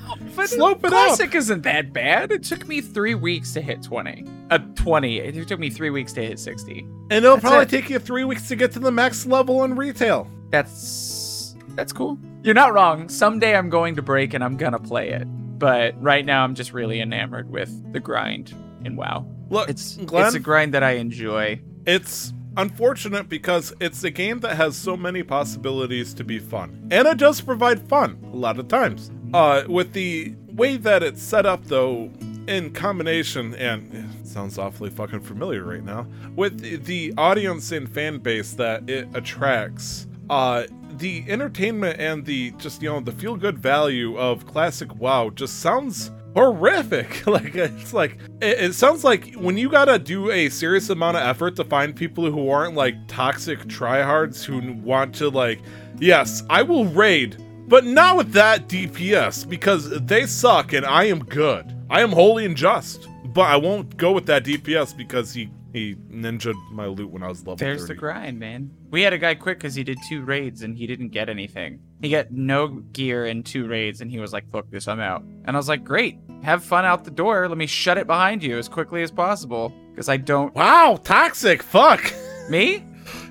Slope it up. Classic isn't that bad. It took me 3 weeks to hit 20. It took me 3 weeks to hit 60. And it'll probably take you 3 weeks to get to the max level in retail. That's cool. You're not wrong. Someday I'm going to break and I'm gonna play it. But right now I'm just really enamored with the grind in WoW. Look, Glenn, it's a grind that I enjoy. It's unfortunate because it's a game that has so many possibilities to be fun. And it does provide fun a lot of times. With the way that it's set up, though, in combination, and it sounds awfully fucking familiar right now, with the audience and fan base that it attracts, the entertainment and the just, the feel-good value of classic WoW just sounds horrific. Like, it's like, it sounds like when you gotta do a serious amount of effort to find people who aren't like toxic tryhards who want to, like, yes, I will raid, but not with that DPS because they suck and I am good. I am holy and just, but I won't go with that DPS because he ninja'd my loot when I was level 30. There's the grind, man. We had a guy quit because he did 2 raids and he didn't get anything. He got no gear in 2 raids and he was like, fuck this, I'm out. And I was like, great, have fun out the door. Let me shut it behind you as quickly as possible because I don't... Wow, toxic, fuck. Me?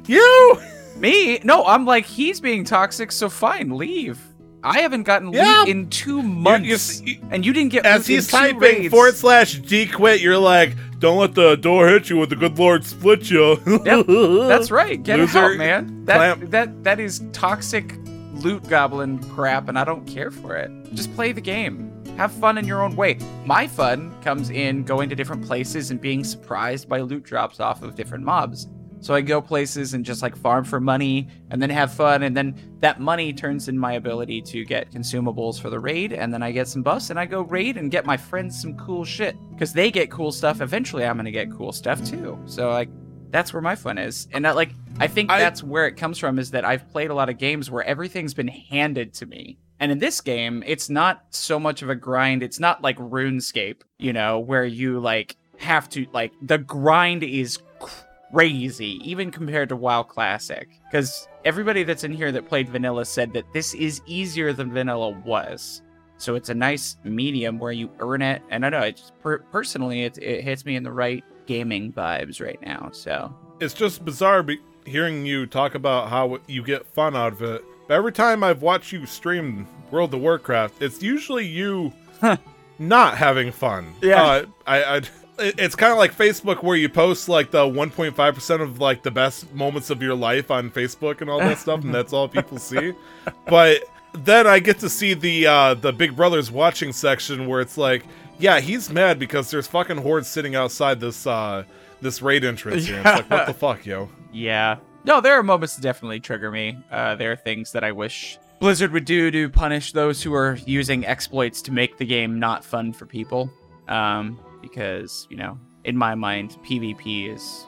You! Me? No, I'm like, he's being toxic, so fine, leave. I haven't gotten loot in 2 months, and you didn't get loot in 2 raids. As he's typing /dquit, you're like, don't let the door hit you with the good Lord split you. Yep, that's right. Get Loser, out, man. That is toxic loot goblin crap, and I don't care for it. Just play the game. Have fun in your own way. My fun comes in going to different places and being surprised by loot drops off of different mobs. So I go places and just like farm for money and then have fun. And then that money turns in my ability to get consumables for the raid. And then I get some buffs and I go raid and get my friends some cool shit because they get cool stuff. Eventually I'm going to get cool stuff too. So like, that's where my fun is. And that, like, I think that's where it comes from, is that I've played a lot of games where everything's been handed to me. And in this game, it's not so much of a grind. It's not like RuneScape, where you like have to, like, the grind is crazy, even compared to WoW Classic, because everybody that's in here that played vanilla said that this is easier than vanilla was. So it's a nice medium where you earn it. And I know it's personally, it hits me in the right gaming vibes right now. So it's just bizarre hearing you talk about how you get fun out of it. But every time I've watched you stream World of Warcraft, it's usually you not having fun. Yeah, it's kind of like Facebook, where you post like the 1.5% of like the best moments of your life on Facebook and all that stuff, and that's all people see. But then I get to see the Big Brother's watching section where it's like, yeah, he's mad because there's fucking hordes sitting outside this raid entrance here. Yeah. It's like, what the fuck, yo? Yeah. No, there are moments that definitely trigger me. There are things that I wish Blizzard would do to punish those who are using exploits to make the game not fun for people. Because, in my mind, PvP is,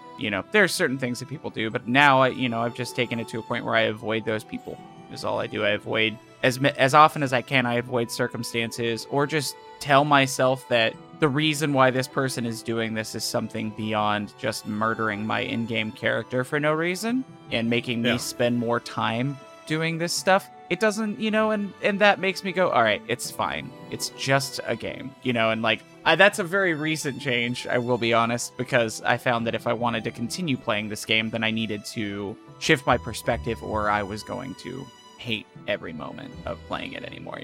there are certain things that people do. But now, I've just taken it to a point where I avoid those people is all I do. I avoid as often as I can. I avoid circumstances or just tell myself that the reason why this person is doing this is something beyond just murdering my in-game character for no reason and making me spend more time doing this stuff. It doesn't, and that makes me go, all right, it's fine. It's just a game, and like, that's a very recent change, I will be honest, because I found that if I wanted to continue playing this game, then I needed to shift my perspective or I was going to hate every moment of playing it anymore,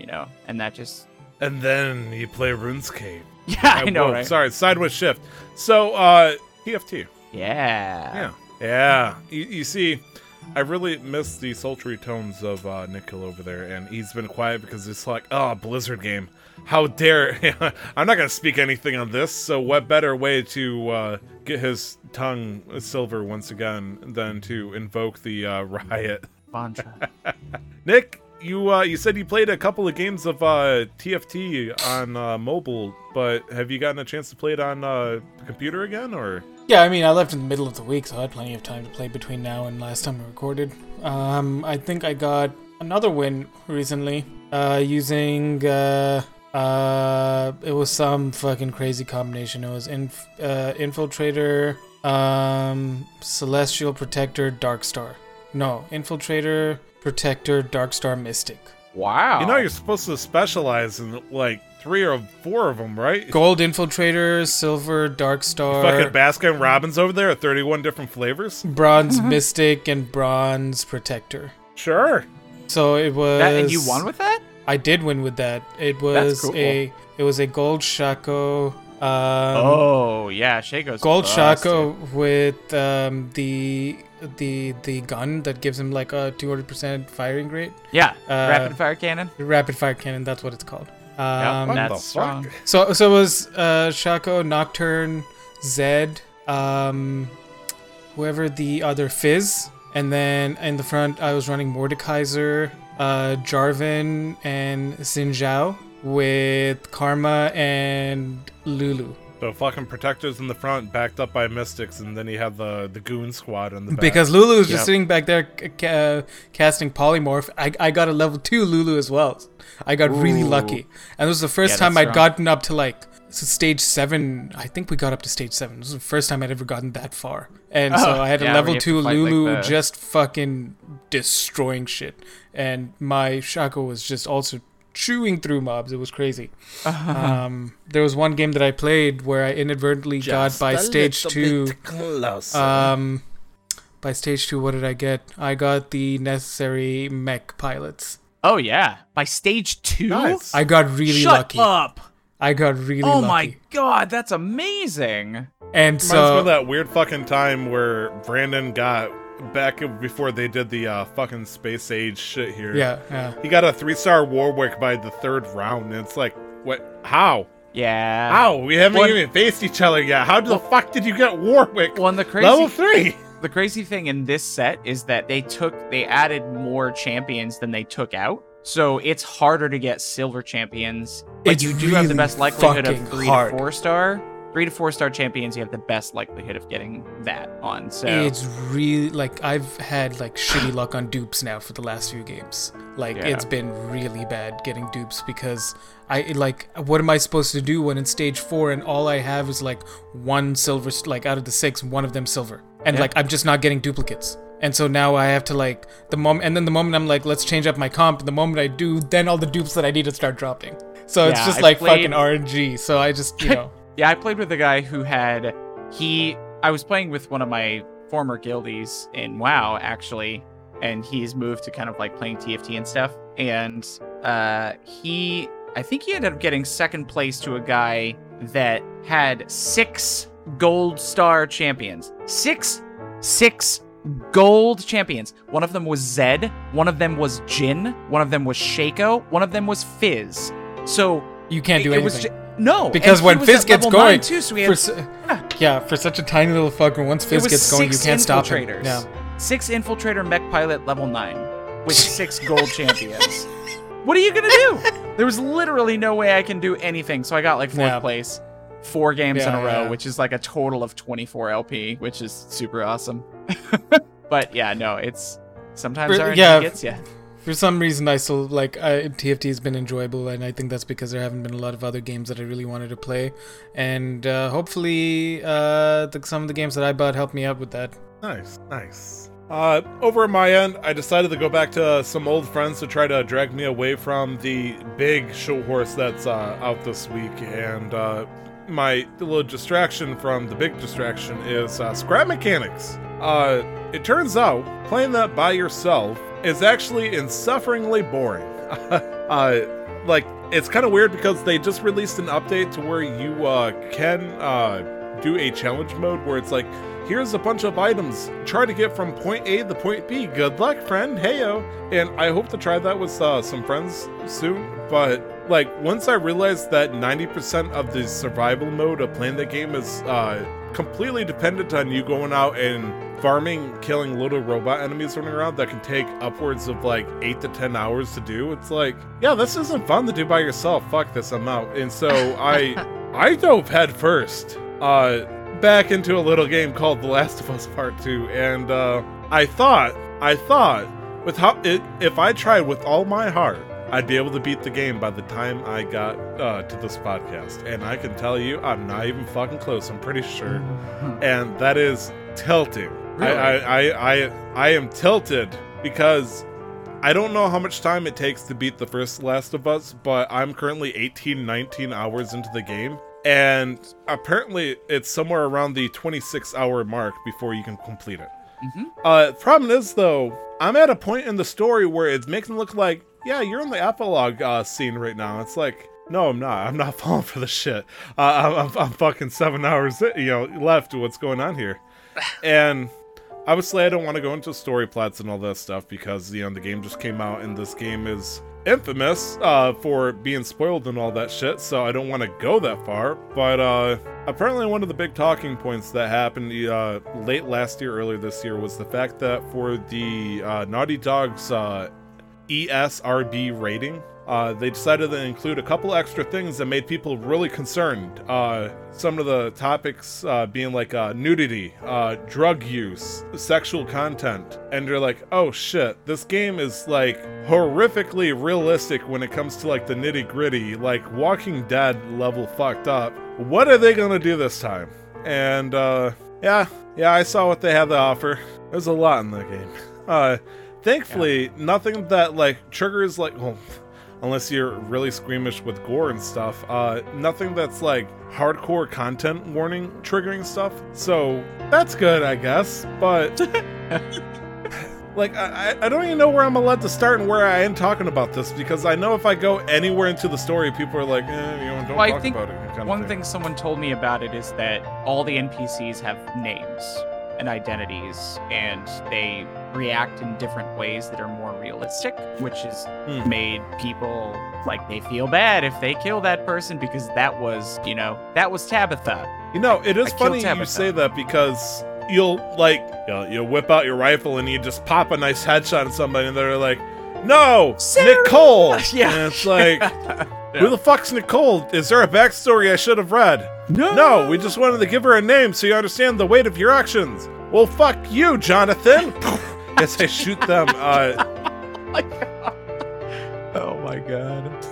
and that just... And then you play RuneScape. Yeah, I know, right? Sorry, sideways shift. So, TFT. Yeah. Yeah. You see... I really miss the sultry tones of Nikhil over there, and he's been quiet because it's like, oh, Blizzard game. How dare... I'm not going to speak anything on this, so what better way to get his tongue silver once again than to invoke the riot. Bontra. Nick, you said you played a couple of games of TFT on mobile, but have you gotten a chance to play it on the computer again, or...? Yeah, I mean, I left in the middle of the week, so I had plenty of time to play between now and last time I recorded. I think I got another win recently using It was some fucking crazy combination. It was Infiltrator, Celestial Protector, Darkstar. No, Infiltrator, Protector, Darkstar, Mystic. Wow. You know you're supposed to specialize in like 3 or 4 of them, right? Gold Infiltrator, Silver, Darkstar. Fucking Baskin Robbins over there at 31 different flavors. Bronze Mystic and Bronze Protector. Sure. So it was that, and you won with that? I did win with that. It was cool. It was a gold Shaco. Oh yeah, Shaco's gold Shaco with the gun that gives him like a 200% firing rate. Yeah, rapid fire cannon. Rapid fire cannon. That's what it's called. Yep, that's strong. So it was Shaco, Nocturne, Zed, whoever the other Fizz, and then in the front I was running Mordekaiser, Jarvan, and Xinjiao with Karma and Lulu. So fucking Protectors in the front, backed up by Mystics, and then he had the Goon Squad in the back. Because Lulu was just sitting back there casting Polymorph. I got a level 2 Lulu as well. I got really lucky. And it was the first time I'd gotten up to like stage 7. I think we got up to stage 7. This was the first time I'd ever gotten that far. And so I had a level 2 Lulu like just fucking destroying shit. And my Shaco was just also chewing through mobs. It was crazy. There was one game that I played where I inadvertently got by stage 2. By stage 2, what did I get? I got the necessary mech pilots. Oh yeah, by stage 2. Nice. I got really lucky. Shut up. I got really lucky. Oh my god, that's amazing. And so reminds me of that weird fucking time where Brandon got. Back before they did the fucking space age shit here. Yeah. He got a 3-star Warwick by the 3rd round, and it's like, what? How? Yeah. How? We haven't even faced each other yet. How the fuck did you get Warwick? Well, the crazy level 3. The crazy thing in this set is that they added more champions than they took out, so it's harder to get silver champions. But you do really have the best likelihood of 3 to 4-star. 3 to 4-star champions, you have the best likelihood of getting that on. So it's really like I've had like shitty luck on dupes now for the last few games. Like it's been really bad getting dupes because I like what am I supposed to do when in stage 4 and all I have is like one silver, like out of the 6, one of them silver, and like I'm just not getting duplicates. And so now I have to like the moment I'm like let's change up my comp. The moment I do, then all the dupes that I need to start dropping. So it's just fucking RNG. So I just Yeah, I played with a guy who had I was playing with one of my former guildies in WoW, actually, and he's moved to kind of like playing TFT and stuff. And I think he ended up getting 2nd place to a guy that had 6 gold star champions. Six gold champions. One of them was Zed, one of them was Jin, one of them was Shaco, one of them was Fizz. So you can't do anything. No, because when Fizz gets going, too, so for such a tiny little fucker, once Fizz gets going, you can't stop him. Yeah. 6 Infiltrator mech pilot level 9 with 6 gold champions. What are you gonna do? There was literally no way I can do anything, so I got like 4th place, 4 games in a row, which is like a total of 24 LP, which is super awesome. But it's sometimes RNG gets you. For some reason, I still TFT has been enjoyable, and I think that's because there haven't been a lot of other games that I really wanted to play, and hopefully some of the games that I bought helped me out with that. Nice. Over at my end, I decided to go back to some old friends to try to drag me away from the big show horse that's out this week, and my little distraction from the big distraction is scrap mechanics. It turns out playing that by yourself is actually insufferingly boring. It's kind of weird because they just released an update to where you can do a challenge mode where it's like, here's a bunch of items, try to get from point A to point B. Good luck, friend. Heyo. And I hope to try that with some friends soon. But once I realized that 90% of the survival mode of playing the game is completely dependent on you going out and farming, killing little robot enemies running around that can take upwards of 8 to 10 hours to do. It's like, yeah, this isn't fun to do by yourself. Fuck this, I'm out. And so I dove head first back into a little game called The Last of Us Part Two, and I thought if I tried with all my heart, I'd be able to beat the game by the time I got to this podcast. And I can tell you, I'm not even fucking close, I'm pretty sure. And that is tilting. Really? I am tilted because I don't know how much time it takes to beat the first Last of Us, but I'm currently 18, 19 hours into the game. And apparently it's somewhere around the 26-hour mark before you can complete it. Mm-hmm. Problem is, though, I'm at a point in the story where it makes me look like, yeah, you're in the epilogue scene right now. It's like, no, I'm not. I'm not falling for this shit. I'm fucking 7 hours left to what's going on here. And obviously I don't want to go into story plots and all that stuff because, the game just came out and this game is infamous for being spoiled and all that shit, so I don't want to go that far. But apparently one of the big talking points that happened late last year, earlier this year, was the fact that for the Naughty Dog's ESRB rating, they decided to include a couple extra things that made people really concerned. Some of the topics being like nudity, drug use, sexual content, and you're like, oh shit, this game is like horrifically realistic when it comes to like the nitty gritty, like Walking Dead level fucked up. What are they gonna do this time? And yeah, I saw what they had to offer. There's a lot in that game. Thankfully, nothing that like triggers like. Well, unless you're really squeamish with gore and stuff, nothing that's like hardcore content warning triggering stuff. So that's good, I guess. But like, I don't even know where I'm allowed to start and where I am talking about this because I know if I go anywhere into the story, people are like, don't talk about it. Kind of one thing someone told me about it is that all the NPCs have names and identities, and they react in different ways that are more realistic, which has made people like they feel bad if they kill that person because that was Tabitha. It is funny you say that because you'll whip out your rifle and you just pop a nice headshot at somebody and they're like, no, Sarah! Nicole. Yeah. And it's like, who the fuck's Nicole? Is there a backstory I should have read? No, we just wanted to give her a name so you understand the weight of your actions. Well, fuck you, Jonathan. Yes, I shoot them. Oh my god.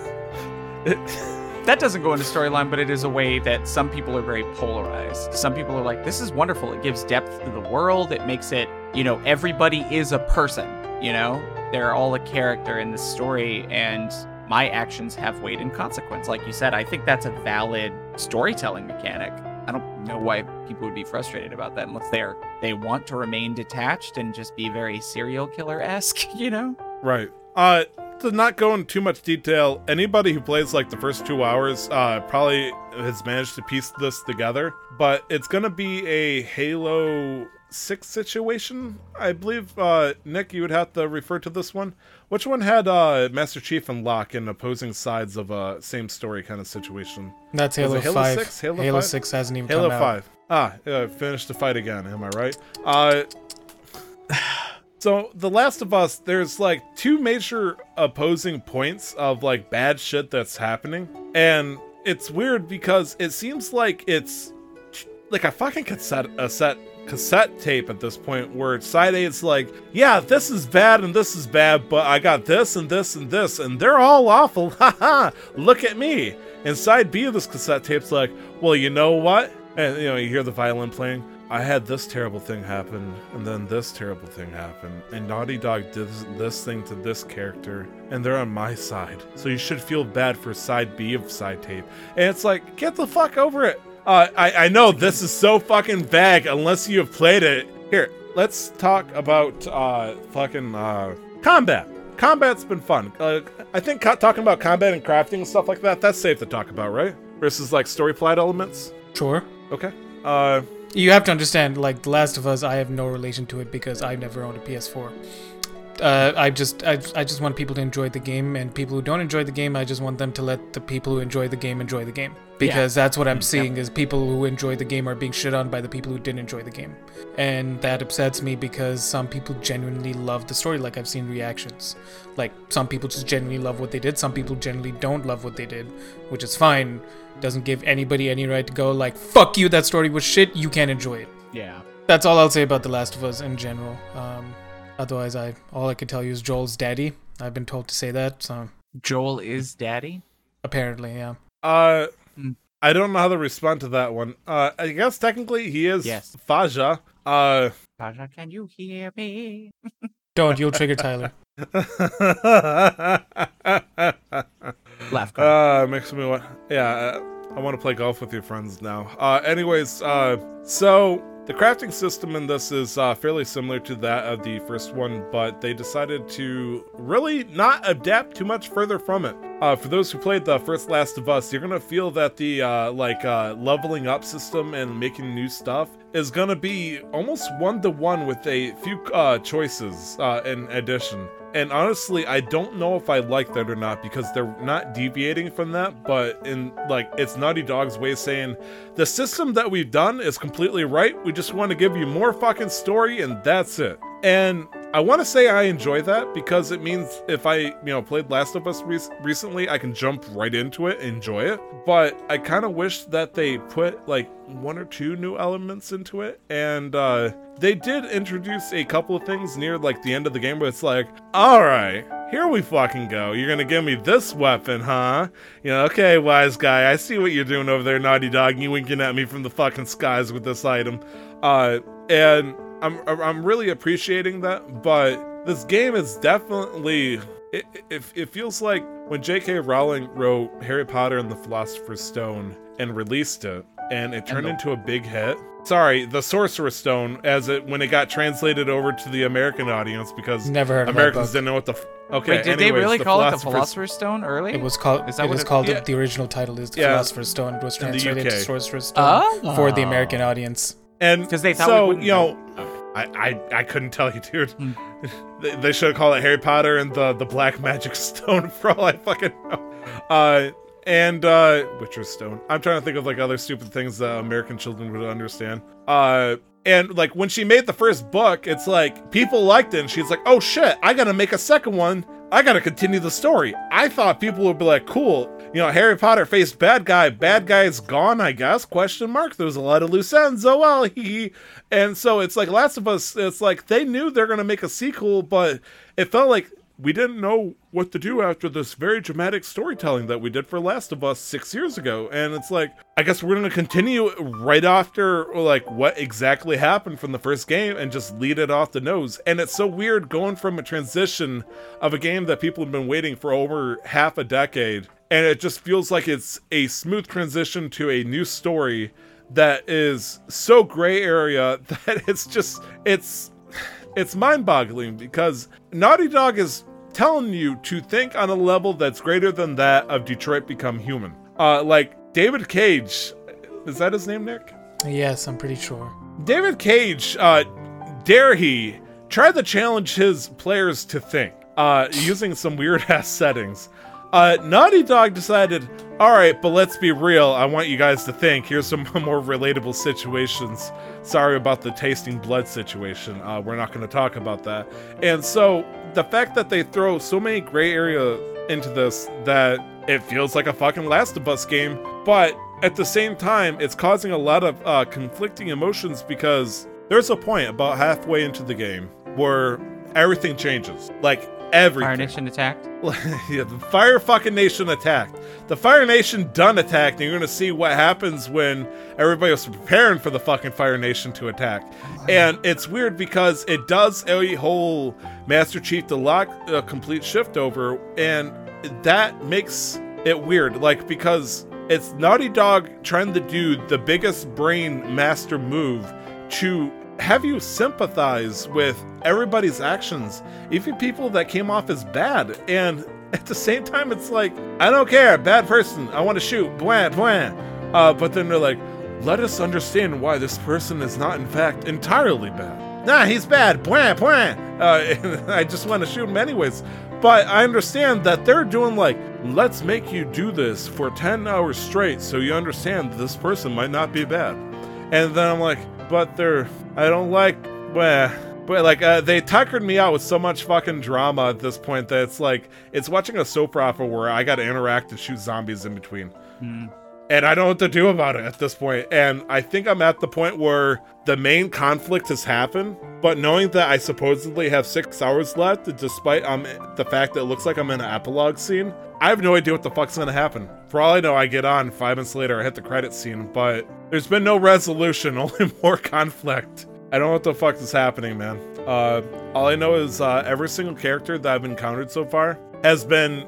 That doesn't go into storyline, but it is a way that some people are very polarized. Some people are like, this is wonderful. It gives depth to the world. It makes it, everybody is a person, They're all a character in this story, and my actions have weight and consequence. Like you said, I think that's a valid storytelling mechanic. I don't know why people would be frustrated about that unless they want to remain detached and just be very serial killer-esque, Right. To not go into too much detail, anybody who plays like the first 2 hours probably has managed to piece this together, but it's going to be a Halo 6 situation, I believe. Nick, you would have to refer to this one. Which one had Master Chief and Locke in opposing sides of a same story kind of situation? That's Halo 5. Halo 6? Halo 6 hasn't even come out. Halo 5. Finished the fight again, am I right? So The Last of Us, there's like two major opposing points of like bad shit that's happening, and it's weird because it seems like it's like a fucking cassette tape at this point, where side A is like, yeah, this is bad and this is bad, but I got this and this and this and they're all awful, haha, look at me. And side B of this cassette tape's like, well, you know what, and you hear the violin playing, I had this terrible thing happen and then this terrible thing happened, and Naughty Dog did this thing to this character and they're on my side, so you should feel bad for side B of side tape. And it's like, get the fuck over it. I know this is so fucking vague unless you have played it. Here, let's talk about combat. Combat's been fun. I think talking about combat and crafting and stuff like that, that's safe to talk about, right? Versus like story plot elements? Sure. Okay. You have to understand, like, The Last of Us, I have no relation to it because I never owned a PS4. I just want people to enjoy the game, and people who don't enjoy the game, I just want them to let the people who enjoy the game, because that's what I'm seeing is people who enjoy the game are being shit on by the people who didn't enjoy the game, and that upsets me because some people genuinely love the story. Like, I've seen reactions, like some people just genuinely love what they did, some people genuinely don't love what they did, which is fine. Doesn't give anybody any right to go like, fuck you, that story was shit, you can't enjoy it. Yeah, that's all I'll say about The Last of Us in general. Otherwise, all I could tell you is Joel's daddy. I've been told to say that, so Joel is daddy? Apparently, yeah. I don't know how to respond to that one. I guess technically he is Faja. Faja, can you hear me? Don't, you'll trigger Tyler. Laugh. Makes me want. Yeah, I want to play golf with your friends now. Anyways, so the crafting system in this is fairly similar to that of the first one, but they decided to really not adapt too much further from it. For those who played the first Last of Us, you're gonna feel that the leveling up system and making new stuff is gonna be almost one-to-one with a few choices in addition. And honestly, I don't know if I like that or not because they're not deviating from that. But in it's Naughty Dog's way of saying the system that we've done is completely right. We just want to give you more fucking story, and that's it. And I want to say I enjoy that because it means if I, played Last of Us recently, I can jump right into it and enjoy it. But I kind of wish that they put one or two new elements into it. And they did introduce a couple of things near the end of the game where it's all right, here we fucking go. You're going to give me this weapon, huh? Okay, wise guy, I see what you're doing over there, Naughty Dog. You winking at me from the fucking skies with this item. And I'm really appreciating that, but this game is definitely it feels like when J.K. Rowling wrote Harry Potter and the Philosopher's Stone and released it, and it turned into a big hit. Sorry, the Sorcerer's Stone, when it got translated over to the American audience because Americans didn't know what the. Okay, wait, did they really call it the Philosopher's Stone early? It was called. The original title is the Philosopher's Stone. It was translated to Sorcerer's Stone for the American audience. And because they thought I couldn't tell you, dude. They should have called it Harry Potter and the Black Magic Stone for all I fucking know. And Witcher's Stone. I'm trying to think of other stupid things that American children would understand. And when she made the first book, it's people liked it, and she's like, oh shit, I gotta make a second one. I gotta continue the story. I thought people would be cool. Harry Potter faced bad guy. Bad guy's gone, I guess? ? There was a lot of loose ends. Oh well, he. And so it's Last of Us. It's they knew they're gonna make a sequel, but it felt like we didn't know what to do after this very dramatic storytelling that we did for Last of Us 6 years ago. And it's I guess we're gonna continue right after what exactly happened from the first game and just lead it off the nose. And it's so weird going from a transition of a game that people have been waiting for over half a decade. And it just feels like it's a smooth transition to a new story that is so gray area that it's mind-boggling because Naughty Dog is telling you to think on a level that's greater than that of Detroit Become Human. David Cage, is that his name, Nick? Yes, I'm pretty sure. David Cage, tried to challenge his players to think using some weird-ass settings. Naughty Dog decided, all right, but let's be real. I want you guys to think. Here's some more relatable situations. Sorry about the tasting blood situation. We're not going to talk about that. And so the fact that they throw so many gray area into this that it feels like a fucking Last of Us game, but at the same time, it's causing a lot of conflicting emotions because there's a point about halfway into the game where everything changes. Everything. Fire Nation attacked? Yeah, the Fire fucking Nation attacked. The Fire Nation done attacked, and you're gonna see what happens when everybody was preparing for the fucking Fire Nation to attack. And it's weird because it does a whole Master Chief Deluxe complete shift over, and that makes it weird, because it's Naughty Dog trying to do the biggest brain master move to have you sympathize with everybody's actions, even people that came off as bad. And at the same time, it's I don't care, bad person, I want to shoot, bwah, bwah. But then they're let us understand why this person is not, in fact, entirely bad. Nah, he's bad, bwah, bwah. I just want to shoot him anyways. But I understand that they're doing let's make you do this for 10 hours straight so you understand this person might not be bad. And then I'm but they're, I don't like, bwah. But they tuckered me out with so much fucking drama at this point that it's watching a soap opera where I got to interact and shoot zombies in between. and I don't know what to do about it at this point. And I think I'm at the point where the main conflict has happened, but knowing that I supposedly have 6 hours left, despite the fact that it looks like I'm in an epilogue scene, I have no idea what the fuck's gonna happen. For all I know, I get on 5 minutes later, I hit the credit scene, but there's been no resolution, only more conflict. I don't know what the fuck is happening, man. All I know is every single character that I've encountered so far has been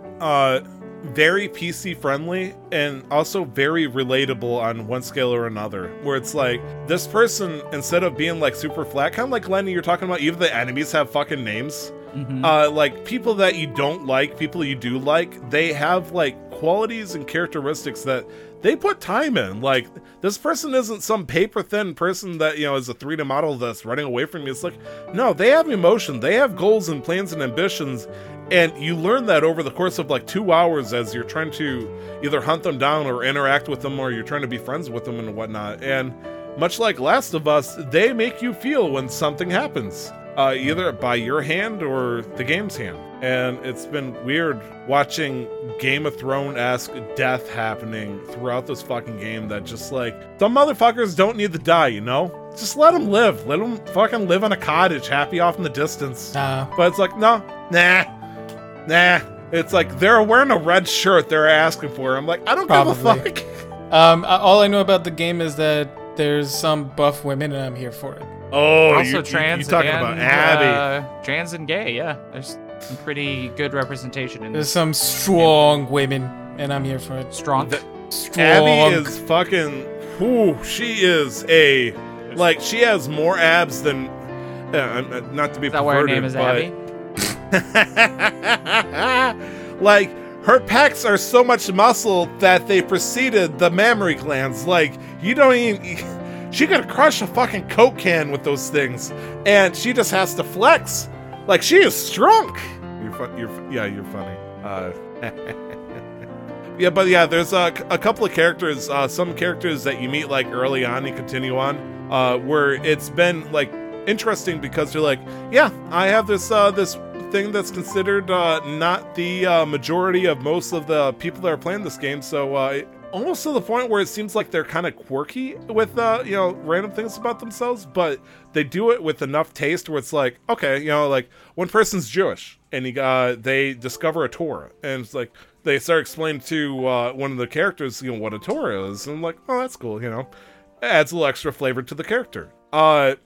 very PC friendly and also very relatable on one scale or another, where it's like this person, instead of being like super flat, kind of like Lenny, you're talking about, even the enemies have fucking names. Mm-hmm. Like people that you don't like, people you do like, they have like qualities and characteristics that they put time in. Like, this person isn't some paper thin person that, you know, is a 3D model that's running away from you. It's like, no, they have emotion, they have goals and plans and ambitions. And you learn that over the course of like 2 hours as you're trying to either hunt them down or interact with them, or you're trying to be friends with them and whatnot. And much like Last of Us, they make you feel when something happens, either by your hand or the game's hand. And it's been weird watching Game of Thrones-esque death happening throughout this fucking game, that just like, some motherfuckers don't need to die, you know? Just let them live. Let them fucking live in a cottage, happy off in the distance. But it's like, no, nah. It's like they're wearing a red shirt they're asking for. I'm like, I don't give a fuck. All I know about the game is that there's some buff women, and I'm here for it. Oh, also trans. You're talking about Abby. Trans and gay, yeah. There's some pretty good representation in this. There's some strong women, and I'm here for it. Strong. Abby is fucking. Whoo, she is a. Like, she has more abs than. Not to be perverted, but. Is that why her name is Abby? Like, her pecs are so much muscle that they preceded the mammary glands. Like, you don't even. She could crush a fucking Coke can with those things, and she just has to flex. Like, she is strong. You're funny. Yeah, but yeah, there's a couple of characters, some characters that you meet like early on and continue on, where it's been like interesting because you're like, yeah, I have this this thing that's considered not the majority of most of the people that are playing this game, so almost to the point where it seems like they're kind of quirky with random things about themselves, but they do it with enough taste where it's like, okay, you know, like one person's Jewish and they discover a Torah, and it's like they start explaining to one of the characters, you know, what a Torah is, and I'm like, oh, that's cool, you know, it adds a little extra flavor to the character. I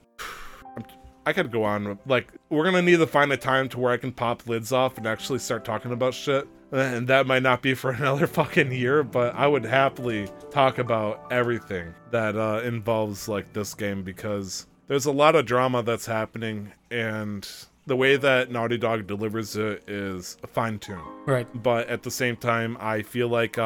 could go on. Like, we're gonna need to find a time to where I can pop lids off and actually start talking about shit, and that might not be for another fucking year, but I would happily talk about everything that involves like this game, because there's a lot of drama that's happening, and the way that Naughty Dog delivers it is fine-tuned, right? But at the same time, I feel like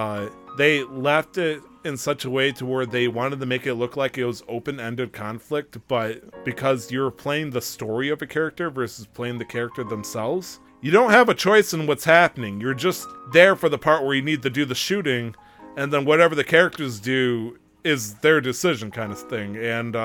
they left it in such a way to where they wanted to make it look like it was open-ended conflict, but because you're playing the story of a character versus playing the character themselves, you don't have a choice in what's happening. You're just there for the part where you need to do the shooting, and then whatever the characters do is their decision, kind of thing. And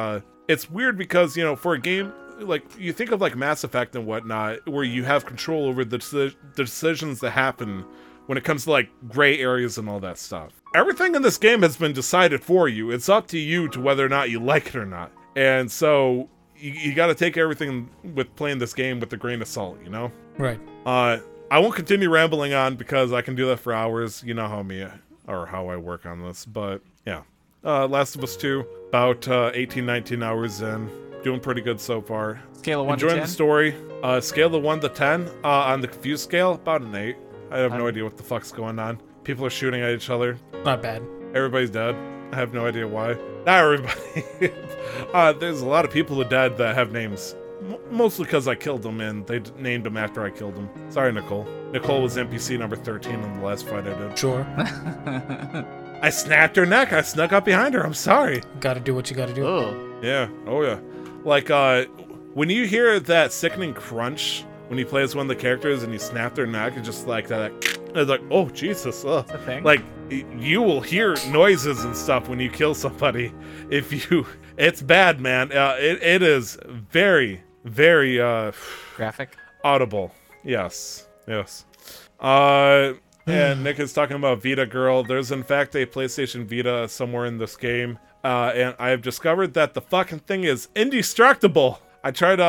it's weird because, you know, for a game, like, you think of like Mass Effect and whatnot, where you have control over the decisions that happen when it comes to like gray areas and all that stuff. Everything in this game has been decided for you. It's up to you to whether or not you like it or not. And so you got to take everything with playing this game with a grain of salt, you know? Right. I won't continue rambling on because I can do that for hours. You know how I work on this. But yeah, Last of Us 2, about 18, 19 hours in. Doing pretty good so far. Scale of 1 Enjoying to 10? The story. Scale of 1 to 10. On the confused scale, about an 8. I have no idea what the fuck's going on. People are shooting at each other. Not bad. Everybody's dead. I have no idea why. Not everybody. There's a lot of people who are dead that have names. Mostly because I killed them, and they named them after I killed them. Sorry, Nicole. Nicole was NPC number 13 in the last fight I did. Sure. I snapped her neck. I snuck up behind her. I'm sorry. Gotta do what you gotta do. Oh. Yeah. Oh, yeah. Like, when you hear that sickening crunch when he plays one of the characters and you snap their neck, and just like that, it's like, oh, Jesus. Like, you will hear noises and stuff when you kill somebody. It's bad, man. It is very, very graphic, audible. Yes. And Nick is talking about Vita Girl. There's, in fact, a PlayStation Vita somewhere in this game. And I've discovered that the fucking thing is indestructible. I tried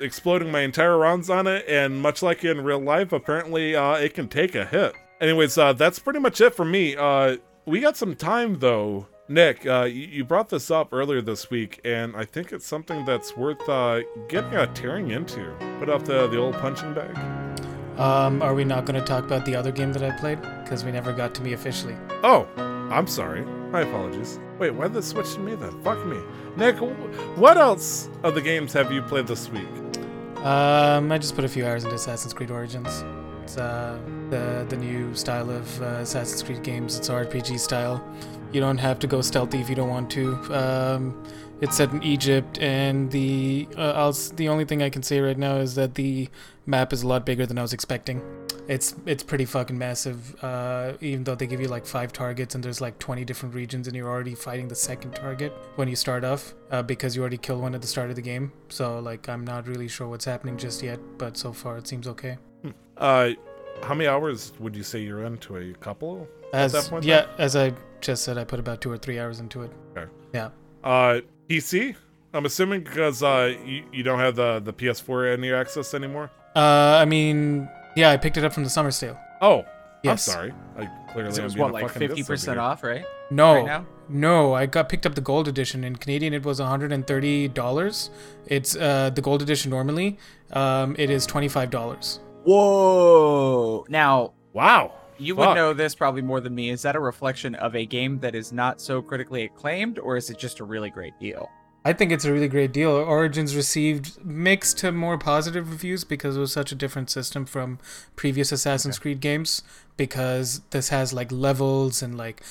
exploding my entire rounds on it, and much like in real life, apparently it can take a hit. Anyways, that's pretty much it for me. We got some time, though. Nick, you brought this up earlier this week, and I think it's something that's worth getting tearing into. Put off the old punching bag. Are we not going to talk about the other game that I played? Because we never got to me officially. Oh, I'm sorry. My apologies. Wait, why did this switch to me then? Fuck me. Nick, what else of the games have you played this week? I just put a few hours into Assassin's Creed Origins. It's the new style of Assassin's Creed games. It's RPG style. You don't have to go stealthy if you don't want to. It's set in Egypt, and the only thing I can say right now is that the map is a lot bigger than I was expecting. It's pretty fucking massive, even though they give you like 5 targets and there's like 20 different regions, and you're already fighting the second target when you start off, because you already killed one at the start of the game. So like, I'm not really sure what's happening just yet, but so far it seems okay. How many hours would you say you're into it? A couple? At that point? Yeah, as I just said, I put about 2 or 3 hours into it. Okay. Yeah. PC? I'm assuming because you don't have the PS4 in your access anymore? I mean, yeah, I picked it up from the summer sale. Oh, yes. I'm sorry. It was what, like 50% off, right? No, right now? No, I picked up the gold edition. In Canadian, it was $130. It's the gold edition normally. It is $25. Whoa. Now, wow. You would know this probably more than me. Is that a reflection of a game that is not so critically acclaimed, or is it just a really great deal? I think it's a really great deal. Origins received mixed to more positive reviews because it was such a different system from previous Assassin's Creed games, because this has like levels and like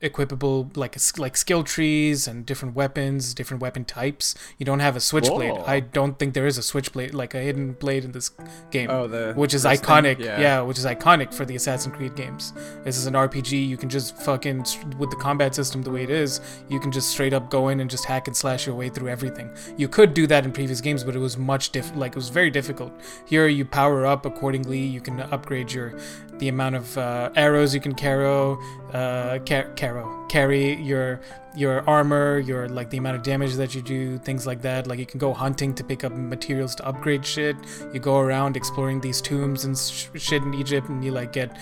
equipable like skill trees and different weapons, different weapon types. You don't have a switchblade. I don't think there is a switchblade, like a hidden blade in this game, which is iconic. Yeah, which is iconic for the Assassin's Creed games. This is an RPG. You can just fucking, with the combat system the way it is, you can just straight up go in and just hack and slash your way through everything. You could do that in previous games, but it was much like it was very difficult. Here you power up accordingly. You can upgrade the amount of arrows you can carry, your armor, your like the amount of damage that you do, things like that. Like you can go hunting to pick up materials to upgrade shit. You go around exploring these tombs and shit in Egypt, and you like get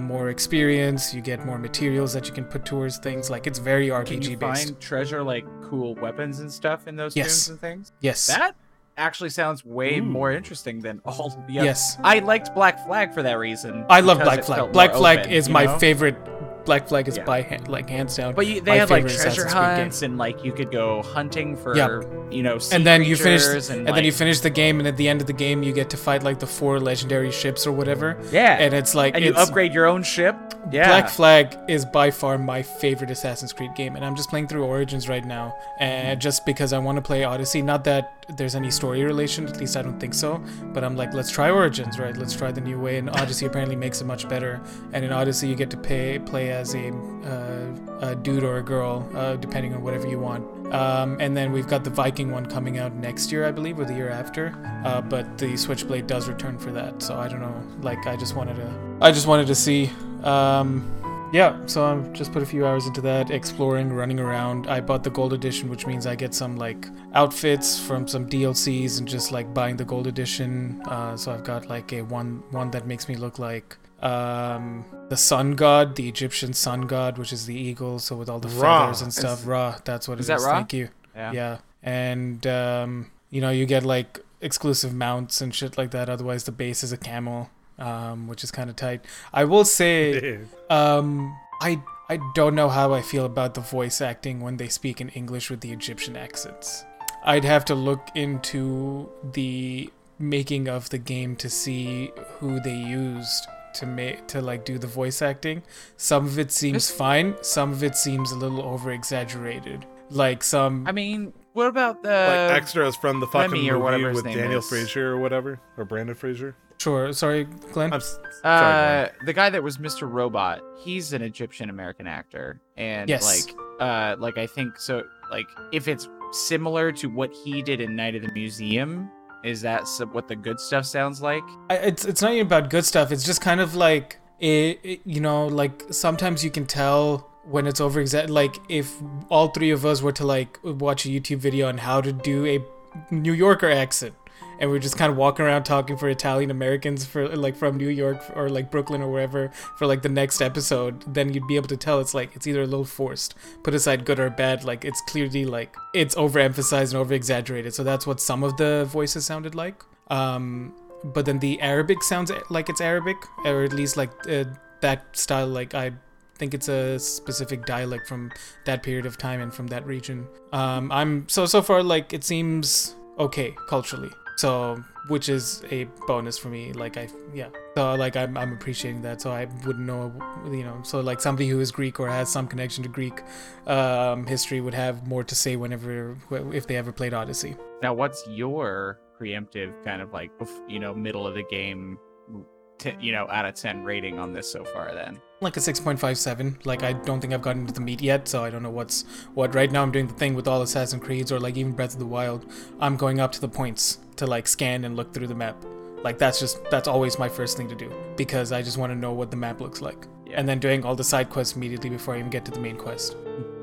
more experience. You get more materials that you can put towards things. Like it's very RPG based. Can you find treasure, like cool weapons and stuff in those tombs and things? Yes. That actually sounds way more interesting than all the other. Yes. I liked Black Flag for that reason. I love Black Flag. Black Flag is my favorite. Black Flag is by hands down. But they had like treasure hunts and like you could go hunting for sea and then you finish then you finish the game, and at the end of the game you get to fight like the 4 legendary ships or whatever. Yeah. And it's like you upgrade your own ship. Yeah. Black Flag is by far my favorite Assassin's Creed game, and I'm just playing through Origins right now, and just because I want to play Odyssey. Not that there's any story relation, at least I don't think so. But I'm like, let's try Origins, right? Let's try the new way. And Odyssey apparently makes it much better. And in Odyssey, you get to play as a dude or a girl, depending on whatever you want. And then we've got the Viking one coming out next year, I believe, or the year after. But the Switchblade does return for that, so I don't know. Like, I just wanted to see. Yeah, so I've just put a few hours into that, exploring, running around. I bought the gold edition, which means I get some like outfits from some DLCs and just like buying the gold edition. So I've got like a one that makes me look like the sun god, the Egyptian sun god, which is the eagle. So with all the feathers and stuff, Ra. That's what it is. That Ra? Thank you. Yeah. And you get like exclusive mounts and shit like that. Otherwise, the base is a camel. Which is kind of tight. I will say, I don't know how I feel about the voice acting when they speak in English with the Egyptian accents. I'd have to look into the making of the game to see who they used to do the voice acting. Some of it seems fine. Some of it seems a little over exaggerated. Like some. I mean. What about the extras from the fucking movie with Daniel Fraser or whatever, or Brandon Fraser? Sure. Sorry, Glenn. Sorry, Glenn. The guy that was Mr. Robot, he's an Egyptian American actor, and I think so. Like, if it's similar to what he did in Night at the Museum, is that what the good stuff sounds like? It's not even about good stuff. It's just kind of like it, you know, like sometimes you can tell when it's over like if all three of us were to like watch a YouTube video on how to do a New Yorker accent, and we're just kind of walking around talking for Italian Americans for like from New York or like Brooklyn or wherever for like the next episode, then you'd be able to tell it's like it's either a little forced, put aside good or bad, like it's clearly like it's overemphasized and over exaggerated. So that's what some of the voices sounded like. But then the Arabic sounds like it's Arabic, or at least like that style, like I think it's a specific dialect from that period of time and from that region. I'm so far like it seems okay culturally. So, which is a bonus for me, like so like I'm appreciating that, so I wouldn't know, you know, so like somebody who is Greek or has some connection to Greek history would have more to say whenever, if they ever played Odyssey. Now, what's your preemptive kind of like, you know, middle of the game, you know, out of 10 rating on this so far then? Like a 6.57. Like I don't think I've gotten into the meat yet, so I don't know what's what. Right now I'm doing the thing with all Assassin's Creeds or like even Breath of the Wild. I'm going up to the points to like scan and look through the map. Like that's always my first thing to do because I just want to know what the map looks like. Yeah. And then doing all the side quests immediately before I even get to the main quest.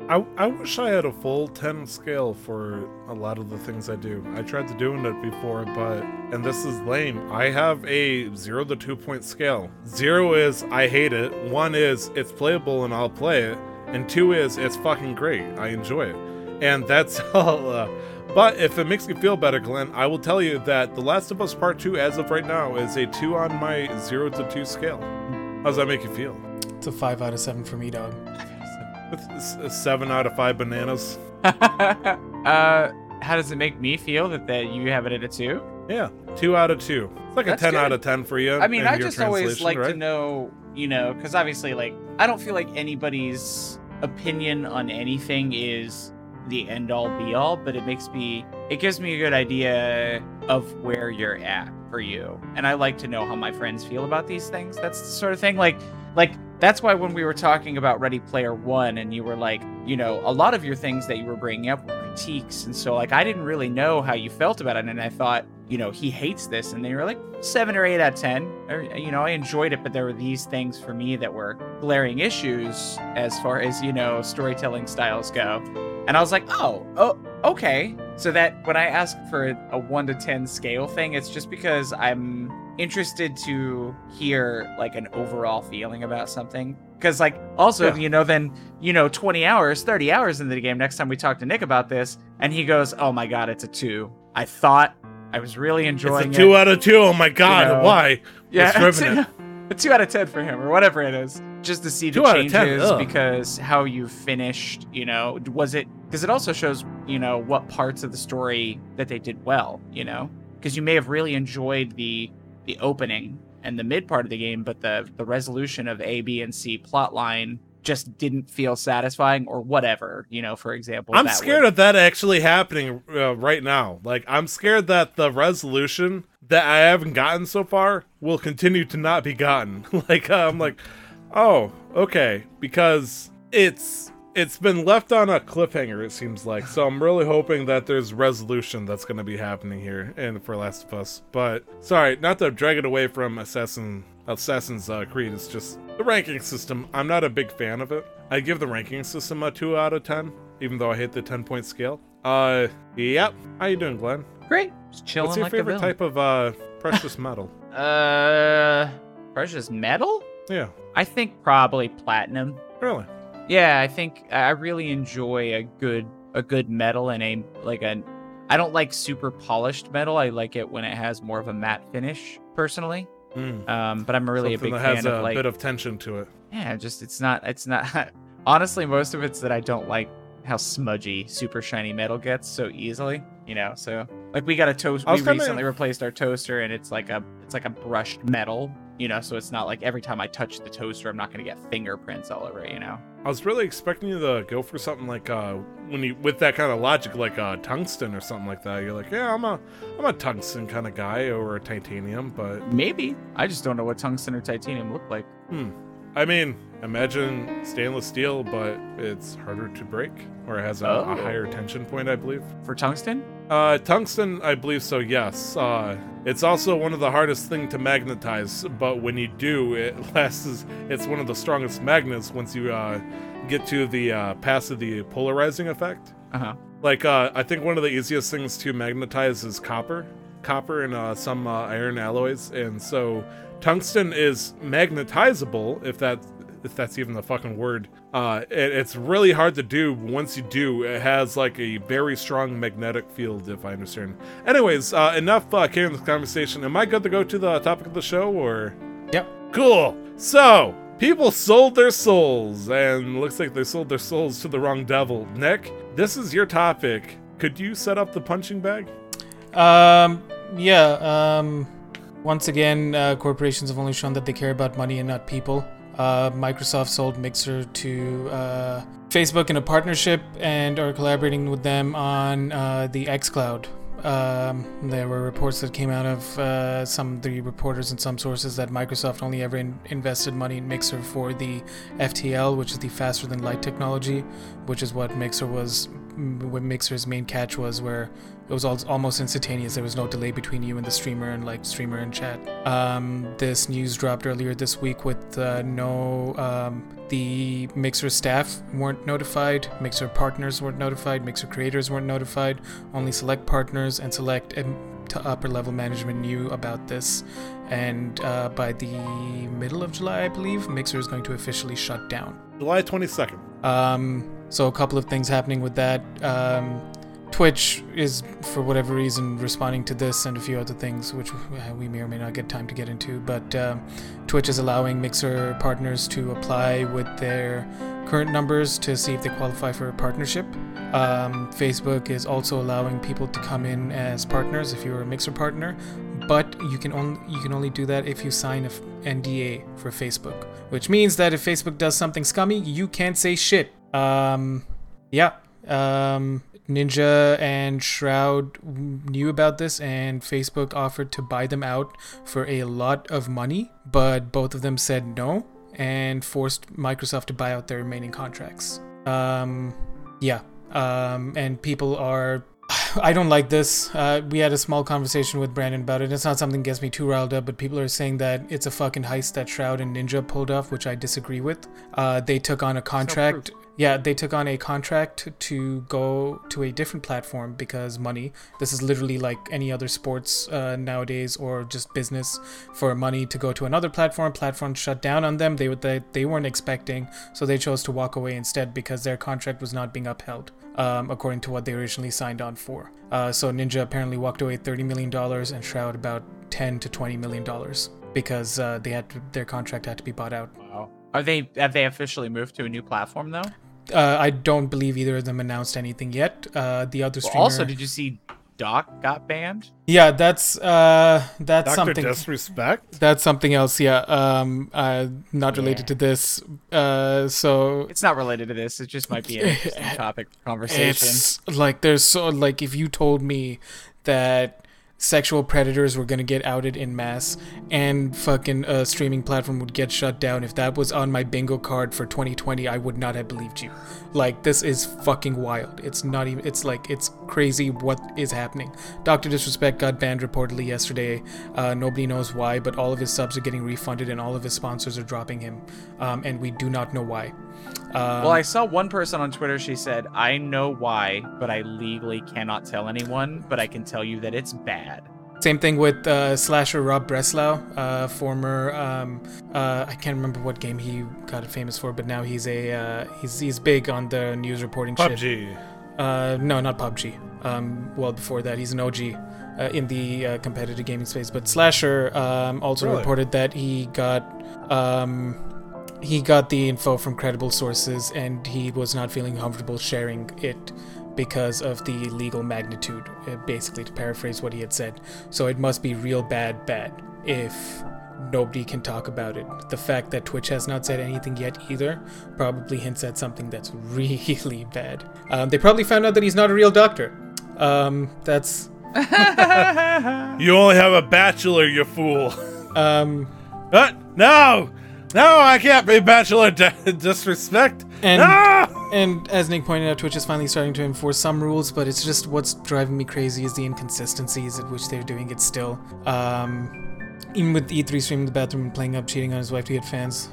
I wish I had a full 10 scale for a lot of the things I do. I tried to doing it before, but, and this is lame, I have a 0 to 2 point scale. 0 is I hate it. 1 is it's playable and I'll play it. And 2 is it's fucking great. I enjoy it. And that's all. But if it makes you feel better, Glenn, I will tell you that The Last of Us Part Two, as of right now, is a 2 on my 0 to 2 scale. How does that make you feel? It's a 5 out of 7 for me, dog. 7 out of 5 bananas. How does it make me feel that you have it at a 2? Yeah, 2 out of 2. It's like that's a 10 good. Out of 10 for you. I mean, I just always like to know, you know, because obviously, like, I don't feel like anybody's opinion on anything is the end all be all, but it gives me a good idea of where you're at for you. And I like to know how my friends feel about these things. That's the sort of thing, like. That's why when we were talking about Ready Player One and you were like, you know, a lot of your things that you were bringing up were critiques. And so, like, I didn't really know how you felt about it. And I thought, you know, he hates this. And they were like 7 or 8 out of 10. Or, you know, I enjoyed it, but there were these things for me that were glaring issues as far as, you know, storytelling styles go. And I was like, oh, okay. So that when I ask for a 1 to 10 scale thing, it's just because I'm interested to hear like an overall feeling about something, because like also yeah. You know, then, you know, 20 hours 30 hours into the game, next time we talk to Nick about this and he goes, oh my god, it's a 2, I thought I was really enjoying it's a 2 out of 2, oh my god, you know, why? Yeah, a 2 out of 10 for him or whatever it is, just to see the changes because how you finished, you know, was it, because it also shows, you know, what parts of the story that they did well, you know, because you may have really enjoyed the opening and the mid part of the game, but the resolution of A, B, and C plot line just didn't feel satisfying or whatever, you know, for example. I'm scared of that actually happening right now. Like, I'm scared that the resolution that I haven't gotten so far will continue to not be gotten. Like, I'm like, oh, okay, because it's been left on a cliffhanger, it seems like. So I'm really hoping that there's resolution that's going to be happening here and for Last of Us. But sorry, not to drag it away from Assassin's Creed. It's just the ranking system. I'm not a big fan of it. I give the ranking system a 2 out of 10, even though I hate the 10-point scale. Yep. How you doing, Glenn? Great. Just chilling. What's your favorite type of precious metal? Precious metal? Yeah. I think probably platinum. Really? Yeah, I think I really enjoy a good metal and I don't like super polished metal. I like it when it has more of a matte finish, personally. But I'm really a big fan of like a bit of tension to it. Yeah, just it's not. Honestly, most of it's that I don't like how smudgy, super shiny metal gets so easily. You know, so like we got a toast. We recently replaced our toaster, and it's like a brushed metal. You know, so it's not like every time I touch the toaster, I'm not going to get fingerprints all over it, you know? I was really expecting you to go for something like, with that kind of logic, like tungsten or something like that. You're like, yeah, I'm a tungsten kind of guy or a titanium, but... Maybe. I just don't know what tungsten or titanium look like. I mean, Imagine stainless steel, but it's harder to break, or has a higher tension point, I believe. For tungsten? Tungsten, I believe so, yes. It's also one of the hardest things to magnetize, but when you do, it's one of the strongest magnets once you get to the pass of the polarizing effect. Uh-huh. Like, I think one of the easiest things to magnetize is copper. Copper and some iron alloys, and so tungsten is magnetizable, if that's even the fucking word. It's really hard to do. Once you do, it has like a very strong magnetic field, if I understand. Anyways, enough carrying this conversation. Am I good to go to the topic of the show, or? Yep. Cool. So, people sold their souls, and looks like they sold their souls to the wrong devil. Nick, this is your topic. Could you set up the punching bag? Once again, corporations have only shown that they care about money and not people. Microsoft sold Mixer to Facebook in a partnership and are collaborating with them on the xCloud. There were reports that came out of some of the reporters and some sources that Microsoft only ever invested money in Mixer for the FTL, which is the faster than light technology, which is what Mixer was. What Mixer's main catch was, where it was almost instantaneous. There was no delay between you and the streamer and streamer and chat. This news dropped earlier this week with the Mixer staff weren't notified, Mixer partners weren't notified, Mixer creators weren't notified, only select partners and select to upper level management knew about this. And by the middle of July, I believe, Mixer is going to officially shut down. July 22nd. So a couple of things happening with that. Twitch is, for whatever reason, responding to this and a few other things, which we may or may not get time to get into, but Twitch is allowing Mixer partners to apply with their current numbers to see if they qualify for a partnership. Facebook is also allowing people to come in as partners if you're a Mixer partner, but you can only do that if you sign an NDA for Facebook, which means that if Facebook does something scummy, you can't say shit. Ninja and Shroud knew about this, and Facebook offered to buy them out for a lot of money, but both of them said no and forced Microsoft to buy out their remaining contracts. And people are... I don't like this. We had a small conversation with Brandon about it. It's not something that gets me too riled up, but people are saying that it's a fucking heist that Shroud and Ninja pulled off, which I disagree with. They took on a contract... Yeah, they took on a contract to go to a different platform because money. This is literally like any other sports nowadays, or just business for money to go to another platform. Platform shut down on them. They weren't expecting, so they chose to walk away instead because their contract was not being upheld according to what they originally signed on for. So Ninja apparently walked away $30 million and Shroud about $10 to $20 million because their contract had to be bought out. Wow. Have they officially moved to a new platform though? I don't believe either of them announced anything yet. The other streamer... Also, did you see Doc got banned? Yeah, that's Dr. something... Dr. Disrespect? That's something else, yeah. Not related to this. So... It's not related to this. It just might be an interesting topic conversation. It's like, there's so... Like, if you told me that... sexual predators were going to get outed in mass and fucking a streaming platform would get shut down, if that was on my bingo card for 2020, I would not have believed you. Like, this is fucking wild. It's not even, it's like, it's crazy what is happening. Dr. Disrespect got banned reportedly yesterday. Nobody knows why, but all of his subs are getting refunded and all of his sponsors are dropping him. And we do not know why. Well, I saw one person on Twitter, she said, I know why, but I legally cannot tell anyone, but I can tell you that it's bad. Same thing with slasher Rob Breslau, former, I can't remember what game he got famous for, but now he's big on the news reporting shit. PUBG. No, not PUBG. Well, before that, he's an OG. In the competitive gaming space, but slasher also reported that he got the info from credible sources and he was not feeling comfortable sharing it because of the legal magnitude, basically, to paraphrase what he had said. So it must be real bad if nobody can talk about it. The fact that Twitch has not said anything yet either probably hints at something that's really bad. They probably found out that he's not a real doctor. That's... You only have a bachelor, you fool. What? No! No, I can't be bachelor disrespect. And, no! And as Nick pointed out, Twitch is finally starting to enforce some rules, but it's just what's driving me crazy is the inconsistencies at which they're doing it still. Even with E3 streaming in the bathroom and playing up, cheating on his wife to get fans.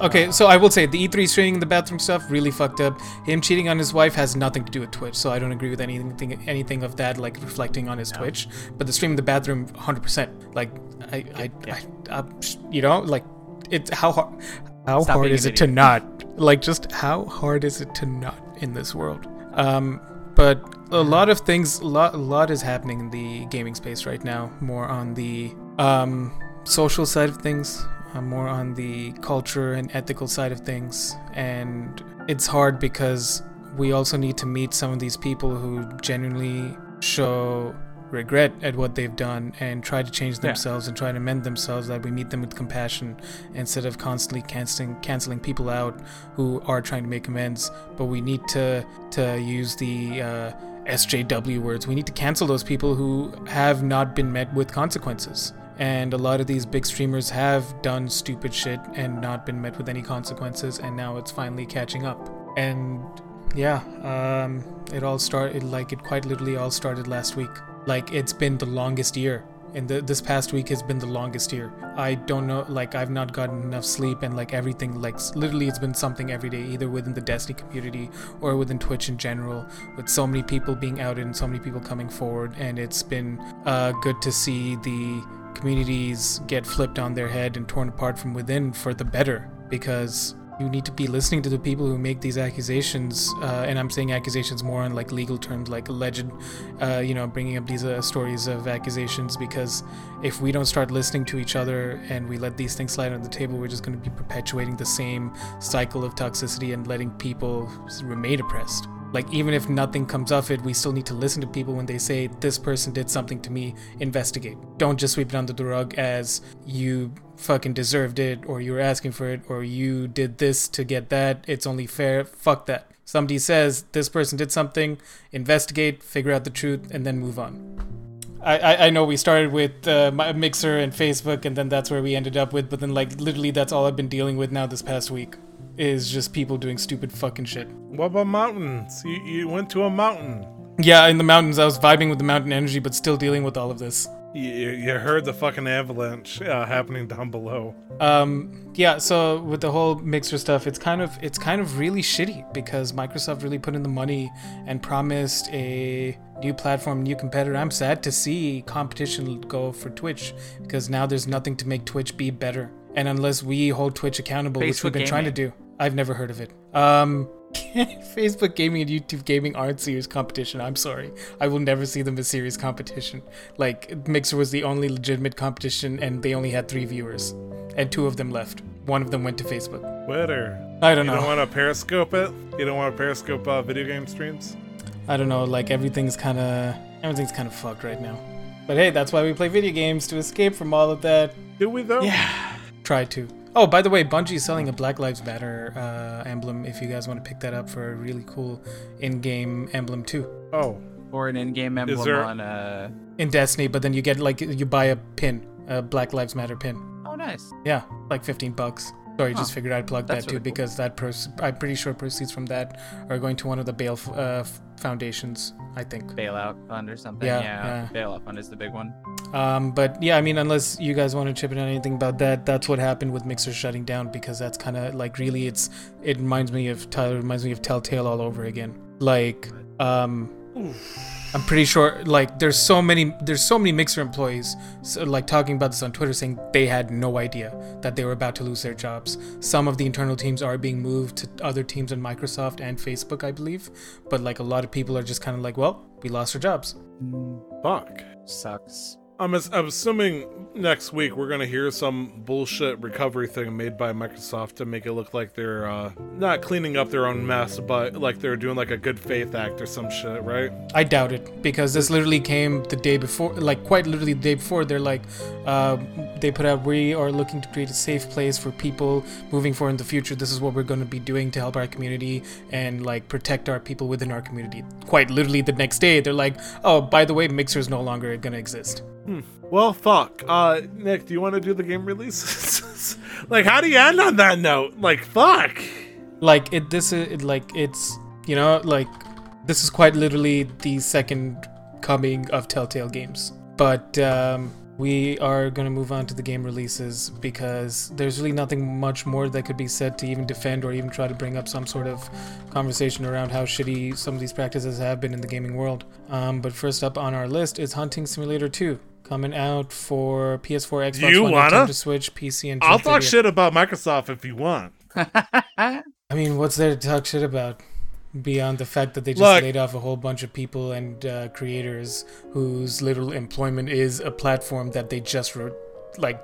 Okay, so I will say, the E3 streaming in the bathroom stuff, really fucked up. Him cheating on his wife has nothing to do with Twitch, so I don't agree with anything of that, like, reflecting on his Twitch. But the stream in the bathroom, 100%. Like, you know, like, it's how hard is it to not? Like, just how hard is it to not in this world? But a lot of things, a lot is happening in the gaming space right now, more on the social side of things, more on the culture and ethical side of things. And it's hard because we also need to meet some of these people who genuinely show regret at what they've done and try to change themselves and try to mend themselves, that we meet them with compassion instead of constantly canceling people out who are trying to make amends. But we need to use the SJW words. We need to cancel those people who have not been met with consequences. And a lot of these big streamers have done stupid shit and not been met with any consequences, and now it's finally catching up. And yeah, it quite literally all started last week. Like, it's been the longest year. And this past week has been the longest year. I don't know, like, I've not gotten enough sleep, and like everything, like literally it's been something every day, either within the Destiny community or within Twitch in general, with so many people being outed and so many people coming forward. And it's been good to see the communities get flipped on their head and torn apart from within for the better, because you need to be listening to the people who make these accusations, and I'm saying accusations more on like legal terms, like alleged, you know, bringing up these stories of accusations, because if we don't start listening to each other and we let these things slide on the table, we're just going to be perpetuating the same cycle of toxicity and letting people remain oppressed. Like, even if nothing comes of it, we still need to listen to people when they say, this person did something to me, investigate. Don't just sweep it under the rug as you fucking deserved it, or you were asking for it, or you did this to get that, it's only fair, fuck that. Somebody says, this person did something, investigate, figure out the truth, and then move on. I know we started with Mixer and Facebook, and then that's where we ended up with, but then like literally that's all I've been dealing with now this past week. Is just people doing stupid fucking shit. What about mountains? You went to a mountain. Yeah, in the mountains. I was vibing with the mountain energy, but still dealing with all of this. You heard the fucking avalanche happening down below. Yeah, so with the whole Mixer stuff, it's kind of really shitty, because Microsoft really put in the money and promised a new platform, new competitor. I'm sad to see competition go for Twitch, because now there's nothing to make Twitch be better. And unless we hold Twitch accountable, which we've been trying to do. I've never heard of it. Facebook gaming and YouTube gaming aren't serious competition. I'm sorry. I will never see them as serious competition. Like, Mixer was the only legitimate competition, and they only had 3 viewers. And 2 of them left. One of them went to Facebook. Twitter. I don't know. You don't want to Periscope it? You don't want to Periscope video game streams? I don't know. Like, everything's kind of fucked right now. But hey, that's why we play video games, to escape from all of that. Do we though? Yeah. Try to. Oh, by the way, Bungie's selling a Black Lives Matter emblem if you guys want to pick that up for a really cool in-game emblem too. Oh. Or an in-game emblem in Destiny, but then you get like, you buy a pin, a Black Lives Matter pin. Oh, nice. Yeah, like $15. Sorry, just figured I'd plug that too, really cool. Because that I'm pretty sure proceeds from that are going to one of the bail foundations, I think. Bailout fund or something. Yeah. Bailout fund is the big one. But yeah, I mean, unless you guys want to chip in on anything about that, that's what happened with Mixer shutting down, because that's kind of like, really, it reminds me of Telltale all over again. Like, I'm pretty sure, like, there's so many Mixer employees, so, like, talking about this on Twitter, saying they had no idea that they were about to lose their jobs. Some of the internal teams are being moved to other teams in Microsoft and Facebook, I believe. But, like, a lot of people are just kind of like, well, we lost our jobs. Fuck. Sucks. I'm assuming next week we're going to hear some bullshit recovery thing made by Microsoft to make it look like they're not cleaning up their own mess, but like they're doing like a good faith act or some shit, right? I doubt it, because this literally came the day before, like quite literally the day before. They're like, they put out, we are looking to create a safe place for people moving forward in the future. This is what we're going to be doing to help our community and like protect our people within our community. Quite literally the next day, they're like, oh, by the way, Mixer is no longer going to exist. Well, fuck. Nick, do you want to do the game releases? Like, how do you end on that note? Like, fuck. Like, this is quite literally the second coming of Telltale games. But we are going to move on to the game releases, because there's really nothing much more that could be said to even defend or even try to bring up some sort of conversation around how shitty some of these practices have been in the gaming world. But first up on our list is Hunting Simulator 2, coming out for PS4, Xbox One, Nintendo Switch, PC, and I'll talk shit about Microsoft if you want. I mean, what's there to talk shit about? Beyond the fact that they just laid off a whole bunch of people and creators whose literal employment is a platform that they just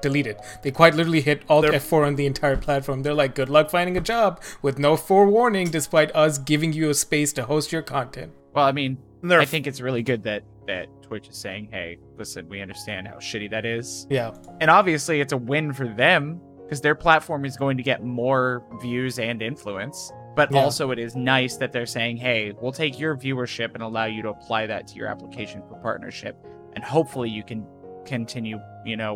deleted. They quite literally hit Alt F4 on the entire platform. They're like, good luck finding a job with no forewarning, despite us giving you a space to host your content. Well, I mean, I think it's really good that Twitch is saying, hey, listen, we understand how shitty that is. Yeah. And obviously it's a win for them, because their platform is going to get more views and influence. But also it is nice that they're saying, hey, we'll take your viewership and allow you to apply that to your application for partnership. And hopefully you can continue,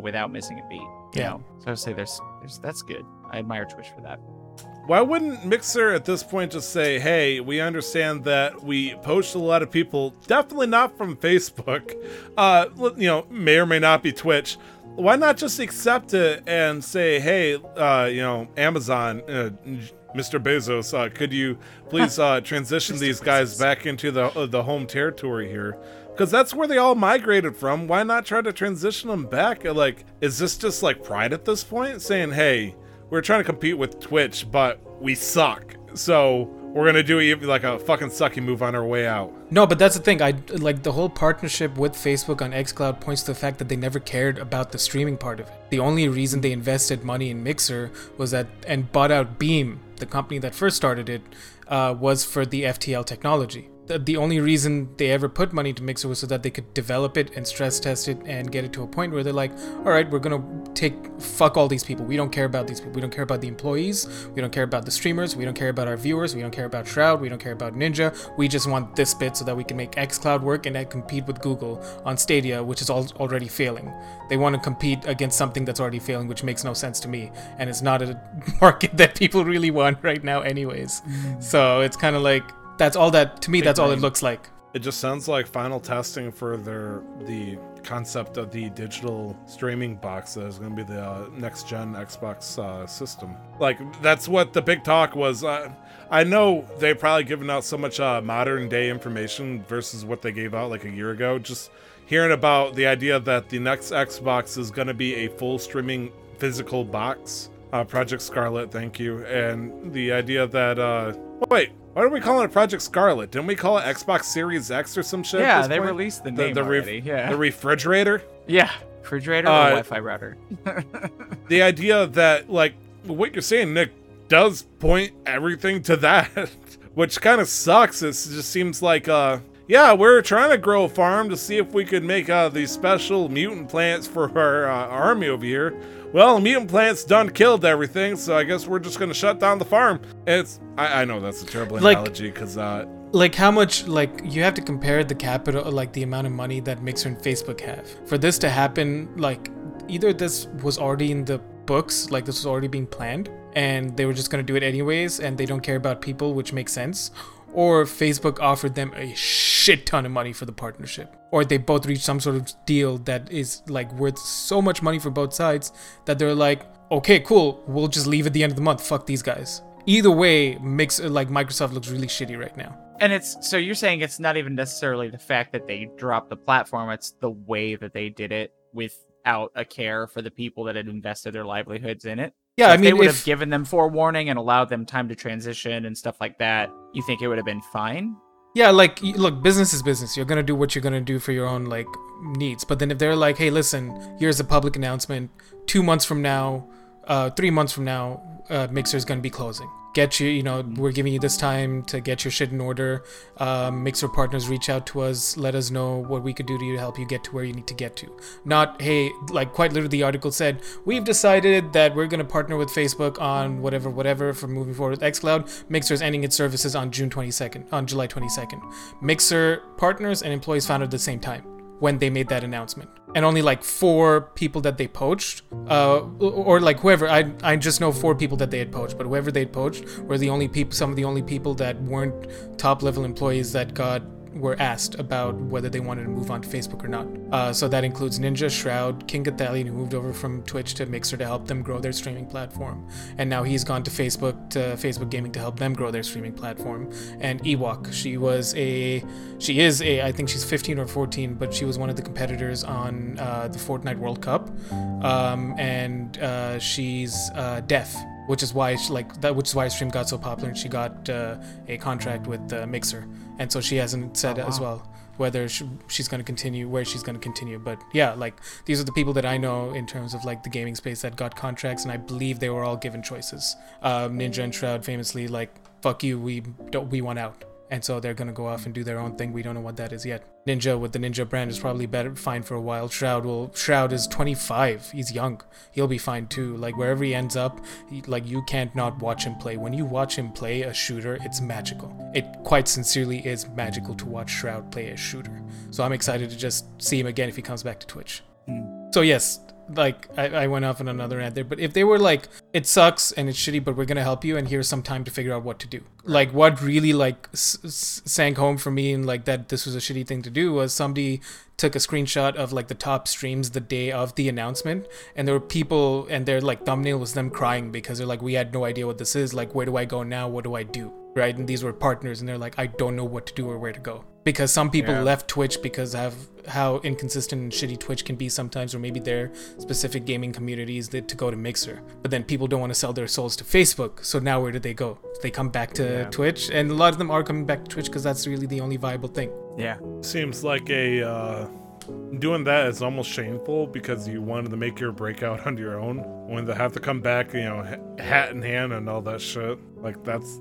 without missing a beat. You know? So I say that's good. I admire Twitch for that. Why wouldn't Mixer at this point just say, hey, we understand that we poached a lot of people, definitely not from Facebook, may or may not be Twitch. Why not just accept it and say, hey, Amazon, Mr. Bezos, could you please transition these guys back into the home territory here? Because that's where they all migrated from. Why not try to transition them back? Like, is this just like pride at this point? Saying, hey, we're trying to compete with Twitch, but we suck. So we're going to do like a fucking sucky move on our way out. No, but that's the thing. The whole partnership with Facebook on xCloud points to the fact that they never cared about the streaming part of it. The only reason they invested money in Mixer was and bought out Beam, the company that first started it, was for the FTL technology. The only reason they ever put money to Mixer was so that they could develop it and stress test it and get it to a point where they're like, all right, we're going to fuck all these people. We don't care about these people. We don't care about the employees. We don't care about the streamers. We don't care about our viewers. We don't care about Shroud. We don't care about Ninja. We just want this bit so that we can make xCloud work and compete with Google on Stadia, which is already failing. They want to compete against something that's already failing, which makes no sense to me. And it's not a market that people really want right now anyways. So it's kind of like, that's all it looks like. It just sounds like final testing for the concept of the digital streaming box that is going to be the next-gen Xbox system. Like, that's what the big talk was. I know they've probably given out so much modern-day information versus what they gave out like a year ago. Just hearing about the idea that the next Xbox is going to be a full streaming physical box. Project Scarlet, thank you. And the idea that... why are we calling it Project Scarlet? Didn't we call it Xbox Series X or some shit? Yeah, they released the name already. The refrigerator? Yeah, refrigerator or Wi-Fi router. The idea that, like, what you're saying, Nick, does point everything to that, which kind of sucks. It just seems like, we're trying to grow a farm to see if we could make these special mutant plants for our army over here. Well, mutant plants done killed everything, so I guess we're just going to shut down the farm. I know that's a terrible analogy, because... how much, you have to compare the capital, the amount of money that Mixer and Facebook have. For this to happen, either this was already in the books, this was already being planned, and they were just going to do it anyways, and they don't care about people, which makes sense, or Facebook offered them a shit ton of money for the partnership. Or they both reached some sort of deal that is worth so much money for both sides that they're like, okay, cool, we'll just leave at the end of the month. Fuck these guys. Either way, Microsoft looks really shitty right now. And so you're saying it's not even necessarily the fact that they dropped the platform, it's the way that they did it without a care for the people that had invested their livelihoods in it. Yeah, so they would have given them forewarning and allowed them time to transition and stuff like that. You think it would have been fine? Yeah, look, business is business. You're going to do what you're going to do for your own, needs. But then if they're like, hey, listen, here's a public announcement. 2 months from now, 3 months from now, Mixer's going to be closing. Get we're giving you this time to get your shit in order. Mixer partners, reach out to us. Let us know what we could do to you to help you get to where you need to get to. Not, hey, quite literally the article said, we've decided that we're going to partner with Facebook on whatever for moving forward with xCloud. Mixer's ending its services on July 22nd. Mixer partners and employees found at the same time. when they made that announcement. And only like 4 people that they poached, or like whoever, I just know 4 people that they had poached, but whoever they had poached were the only people, some of the only people that weren't top level employees that were asked about whether they wanted to move on to Facebook or not. So that includes Ninja, Shroud, King Italian, who moved over from Twitch to Mixer to help them grow their streaming platform. And now he's gone to Facebook Gaming to help them grow their streaming platform. And Ewok, she is, I think she's 15 or 14, but she was one of the competitors on the Fortnite World Cup. And she's deaf, which is why why stream got so popular, and she got a contract with Mixer. And so she hasn't said as well whether she's going to continue, where she's going to continue. But yeah, like these are the people that I know in terms of like the gaming space that got contracts, and I believe they were all given choices. Ninja and Shroud famously like, fuck you, we want out. And so they're going to go off and do their own thing. We don't know what that is yet. Ninja with the Ninja brand is probably fine for a while. Shroud is 25. He's young. He'll be fine too. Like wherever he ends up, you can't not watch him play. When you watch him play a shooter, it's magical. It quite sincerely is magical to watch Shroud play a shooter. So I'm excited to just see him again if he comes back to Twitch. So yes, like I went off on another rant there, but if they were like, it sucks and it's shitty, but we're gonna help you and here's some time to figure out what to do. Like what really like sank home for me and like that this was a shitty thing to do was somebody took a screenshot of like the top streams the day of the announcement, and there were people and their like thumbnail was them crying because they're like, we had no idea what this is, like where do I go now, what do I do? Right? And these were partners, and they're like, I don't know what to do or where to go. Because some people left Twitch because of how inconsistent and shitty Twitch can be sometimes, or maybe their specific gaming communities that to go to Mixer. But then people don't want to sell their souls to Facebook, so now where do they go? They come back to Twitch, and a lot of them are coming back to Twitch because that's really the only viable thing. Yeah. Seems like a... doing that is almost shameful because you wanted to make your breakout on your own. When they have to come back, you know, hat in hand and all that shit. Like, that's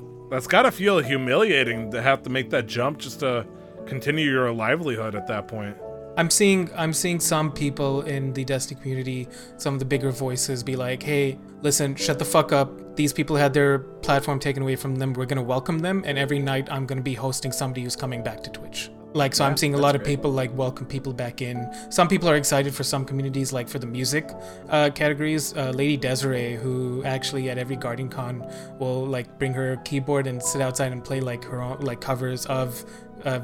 gotta feel humiliating to have to make that jump just to continue your livelihood at that point. I'm seeing some people in the Destiny community, some of the bigger voices, be like, hey, listen, shut the fuck up. These people had their platform taken away from them. We're gonna welcome them, and every night I'm gonna be hosting somebody who's coming back to Twitch. Like, so I'm seeing a lot of people like welcome people back in. Some people are excited for some communities, like for the music categories. Lady Desiree, who actually at every Guardian Con will like bring her keyboard and sit outside and play like her own like covers of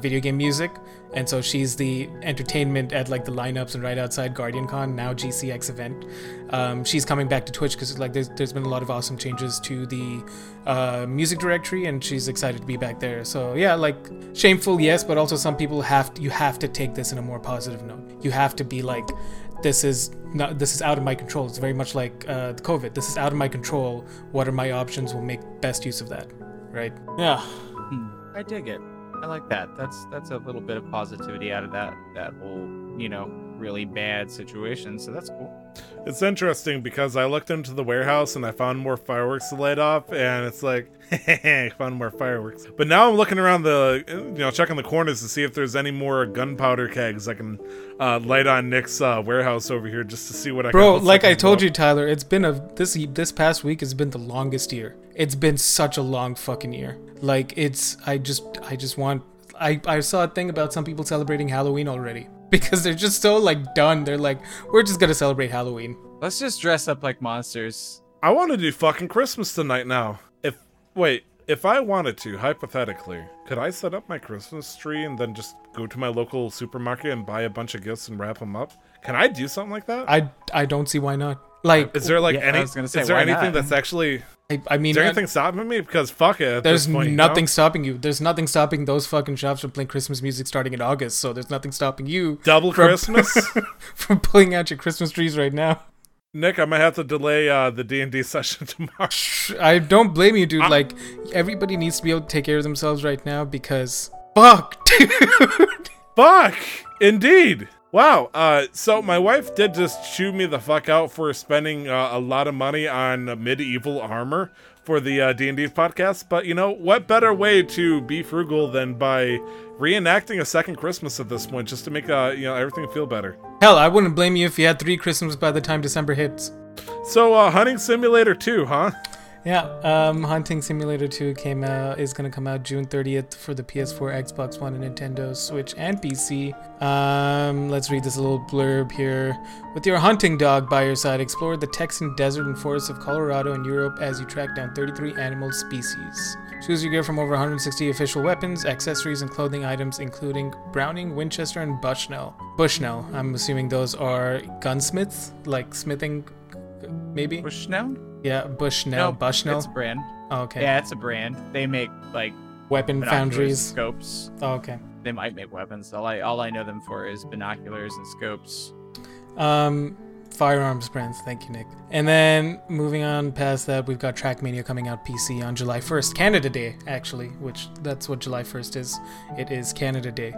video game music, and so she's the entertainment at like the lineups and right outside Guardian Con, now GCX event. She's coming back to Twitch because like there's been a lot of awesome changes to the music directory, and she's excited to be back there. So yeah, like shameful, yes, but also some people have to take this in a more positive note. You have to be like, this is out of my control. It's very much like the COVID. This is out of my control. What are my options? We'll make best use of that, right? Yeah, I dig it. I like that. That's a little bit of positivity out of that whole, you know, really bad situation. So that's cool. It's interesting because I looked into the warehouse and I found more fireworks to light off, and it's like, I found more fireworks. But now I'm looking around checking the corners to see if there's any more gunpowder kegs I can light on Nick's warehouse over here just to see what I can. Bro, like I told you, Tyler, it's been this past week has been the longest year. It's been such a long fucking year. Like it's, I saw a thing about some people celebrating Halloween already because they're just so like done. They're like, we're just going to celebrate Halloween. Let's just dress up like monsters. I want to do fucking Christmas tonight now. If I wanted to, hypothetically, could I set up my Christmas tree and then just go to my local supermarket and buy a bunch of gifts and wrap them up? Can I do something like that? I don't see why not. Like, is there like anything that's actually... I mean, is there anything stopping me? Because fuck it. There's nothing stopping you. There's nothing stopping those fucking shops from playing Christmas music starting in August. So there's nothing stopping you. Double Christmas? From pulling out your Christmas trees right now. Nick, I might have to delay the D&D session tomorrow. I don't blame you, dude. Like, everybody needs to be able to take care of themselves right now because... Fuck, dude! Fuck! Indeed! Wow, so my wife did just chew me the fuck out for spending a lot of money on medieval armor for the D&D podcast, but you know, what better way to be frugal than by reenacting a second Christmas at this point, just to make everything feel better. Hell, I wouldn't blame you if you had 3 Christmases by the time December hits. So, Hunting Simulator 2, huh? Yeah, Hunting Simulator 2 is gonna come out June 30th for the PS4, Xbox One, and Nintendo Switch and PC. Let's read this little blurb here. With your hunting dog by your side, explore the Texan desert and forests of Colorado and Europe as you track down 33 animal species. Choose your gear from over 160 official weapons, accessories, and clothing items, including Browning, Winchester, and Bushnell. Bushnell, I'm assuming those are gunsmiths, like smithing, maybe? Bushnell? Yeah, Bushnell. No, Bushnell. It's a brand. Oh, okay. Yeah, it's a brand. They make like weapon foundries, scopes. Oh, okay. They might make weapons. All I know them for is binoculars and scopes. Firearms brands. Thank you, Nick. And then moving on past that, we've got Trackmania coming out PC on July 1st, Canada Day, actually, which that's what July 1st is. It is Canada Day.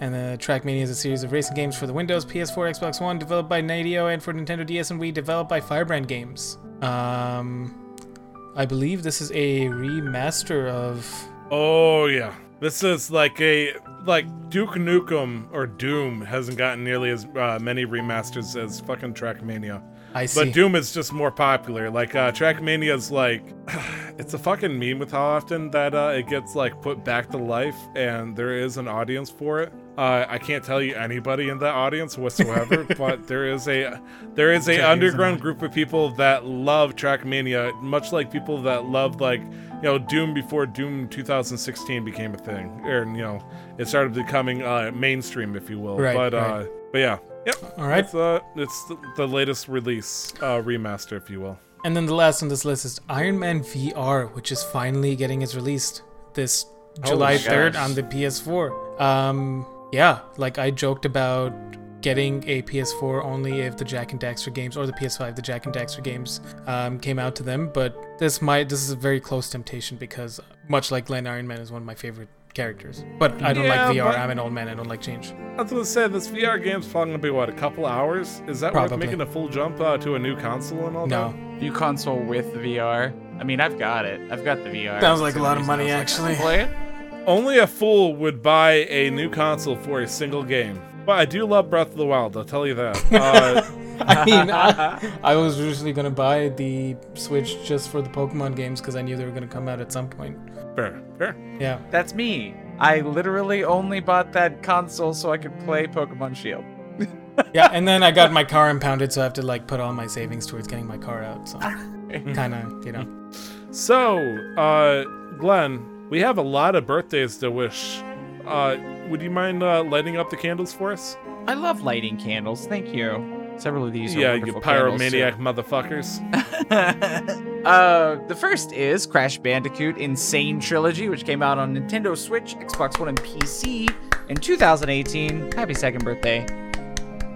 And the Trackmania is a series of racing games for the Windows, PS4, Xbox One, developed by Nadeo, and for Nintendo DS and Wii, developed by Firebrand Games. I believe this is a remaster of... Oh, yeah. This is like a... Like, Duke Nukem, or Doom, hasn't gotten nearly as many remasters as fucking Trackmania. I see. But Doom is just more popular. Like, Trackmania's like... It's a fucking meme with how often that it gets, like, put back to life, and there is an audience for it. I can't tell you anybody in that audience whatsoever, but there is a underground group of people that love Trackmania, much like people that love, like, you know, Doom before Doom 2016 became a thing, or, you know, it started becoming mainstream, if you will. Right, but yeah, yep. All right, it's the latest release remaster, if you will. And then the last on this list is Iron Man VR, which is finally getting its release this July 3rd on the PS4. Yeah, like I joked about getting a PS4 only if the Jak and Daxter games, or the PS5, the Jak and Daxter games came out to them, but this is a very close temptation because much like Glenn, Iron Man is one of my favorite characters. But I don't like VR, I'm an old man, I don't like change. I was gonna say, this VR game's probably gonna be, what, a couple hours? Is that worth making a full jump to a new console and all that? No. New console with VR? I mean, I've got it. I've got the VR. Sounds like a lot of money, actually. Play it? Only a fool would buy a new console for a single game. But I do love Breath of the Wild, I'll tell you that. I mean, I was usually going to buy the Switch just for the Pokemon games because I knew they were going to come out at some point. Fair. Yeah. That's me. I literally only bought that console so I could play Pokemon Shield. Yeah, and then I got my car impounded, so I have to, like, put all my savings towards getting my car out. So kind of, you know. So, Glenn... We have a lot of birthdays to wish. Would you mind lighting up the candles for us? I love lighting candles. Thank you. Several of these are wonderful candles. Yeah, you pyromaniac motherfuckers. The first is Crash Bandicoot Insane Trilogy, which came out on Nintendo Switch, Xbox One, and PC in 2018. Happy second birthday.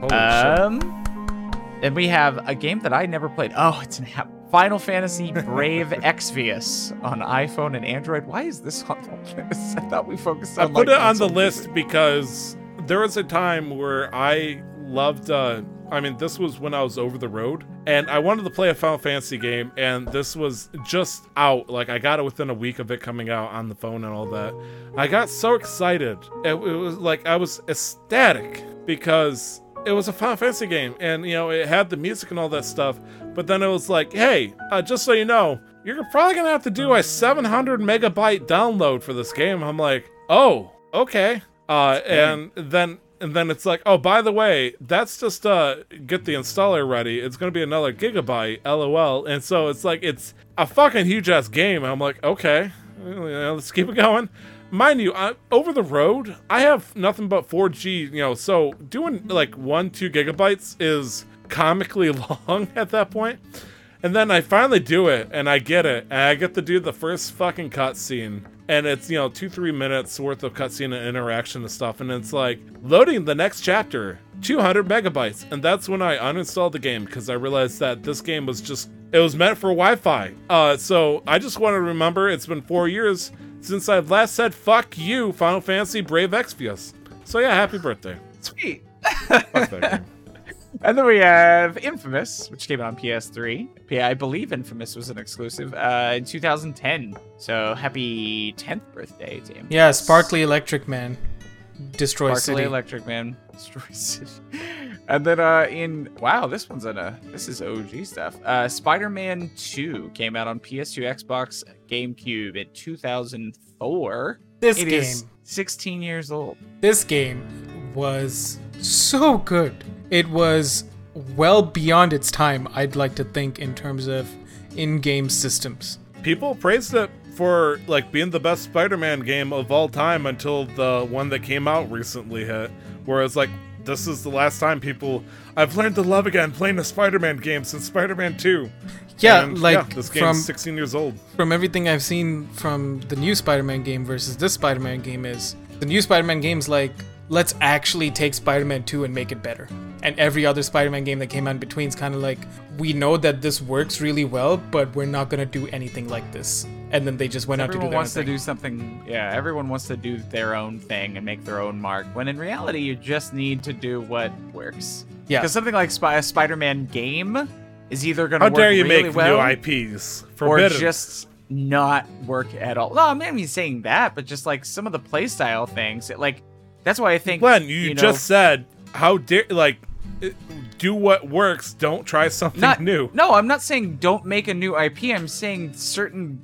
Holy shit. And we have a game that I never played. Oh, it's an app. Final Fantasy Brave Exvius on iPhone and Android. Why is this on the list? I thought we focused on... I put it on the list because there was a time where I loved... this was when I was over the road, and I wanted to play a Final Fantasy game, and this was just out. Like, I got it within a week of it coming out on the phone and all that. I got so excited. It was like I was ecstatic because... It was a Final Fantasy game, and, you know, it had the music and all that stuff, but then it was like, hey, just so you know, you're probably going to have to do a 700 megabyte download for this game. I'm like, oh, okay. And then it's like, oh, by the way, that's just get the installer ready. It's going to be another gigabyte, LOL. And so it's like, it's a fucking huge-ass game. I'm like, okay, let's keep it going. Mind you, over the road, I have nothing but 4G, you know, so doing like 1-2 gigabytes is comically long at that point. And then I finally do it, and I get it, and I get to do the first fucking cutscene, and it's, you know, 2-3 minutes worth of cutscene and interaction and stuff, and it's like, loading the next chapter, 200 megabytes, and that's when I uninstalled the game, because I realized that this game was just, it was meant for Wi-Fi. So I just want to remember, it's been 4 years since I've last said, fuck you, Final Fantasy Brave Exvius. So yeah, happy birthday. Sweet. Fuck that game. And then we have Infamous, which came out on PS3. Yeah, I believe Infamous was an exclusive in 2010. So happy 10th birthday to Infamous. Yeah, Sparkly Electric Man. Destroy City. And then this is OG stuff. Spider-Man 2 came out on PS2, Xbox, GameCube in 2004. This game is 16 years old. This game was so good. It was well beyond its time, I'd like to think, in terms of in-game systems. People praised it for being the best Spider-Man game of all time until the one that came out recently hit, where it's this is the last time I've learned to love again playing a Spider-Man game since Spider-Man 2. Yeah, this game's 16 years old. From everything I've seen from the new Spider-Man game versus this Spider-Man game is, the new Spider-Man game's let's actually take Spider-Man 2 and make it better. And every other Spider-Man game that came out in between is kind of we know that this works really well, but we're not going to do anything like this. And then they just went out to do their own thing. Everyone wants to do their own thing and make their own mark, when in reality, you just need to do what works. Yeah. Because something like a Spider-Man game is either going to work really well... How dare you make new IPs? Forbidden. Or just not work at all. No, I'm not even saying that, but just some of the playstyle things. That's why I think... Glenn, you just said, how dare... do what works, don't try something new. No, I'm not saying don't make a new IP. I'm saying certain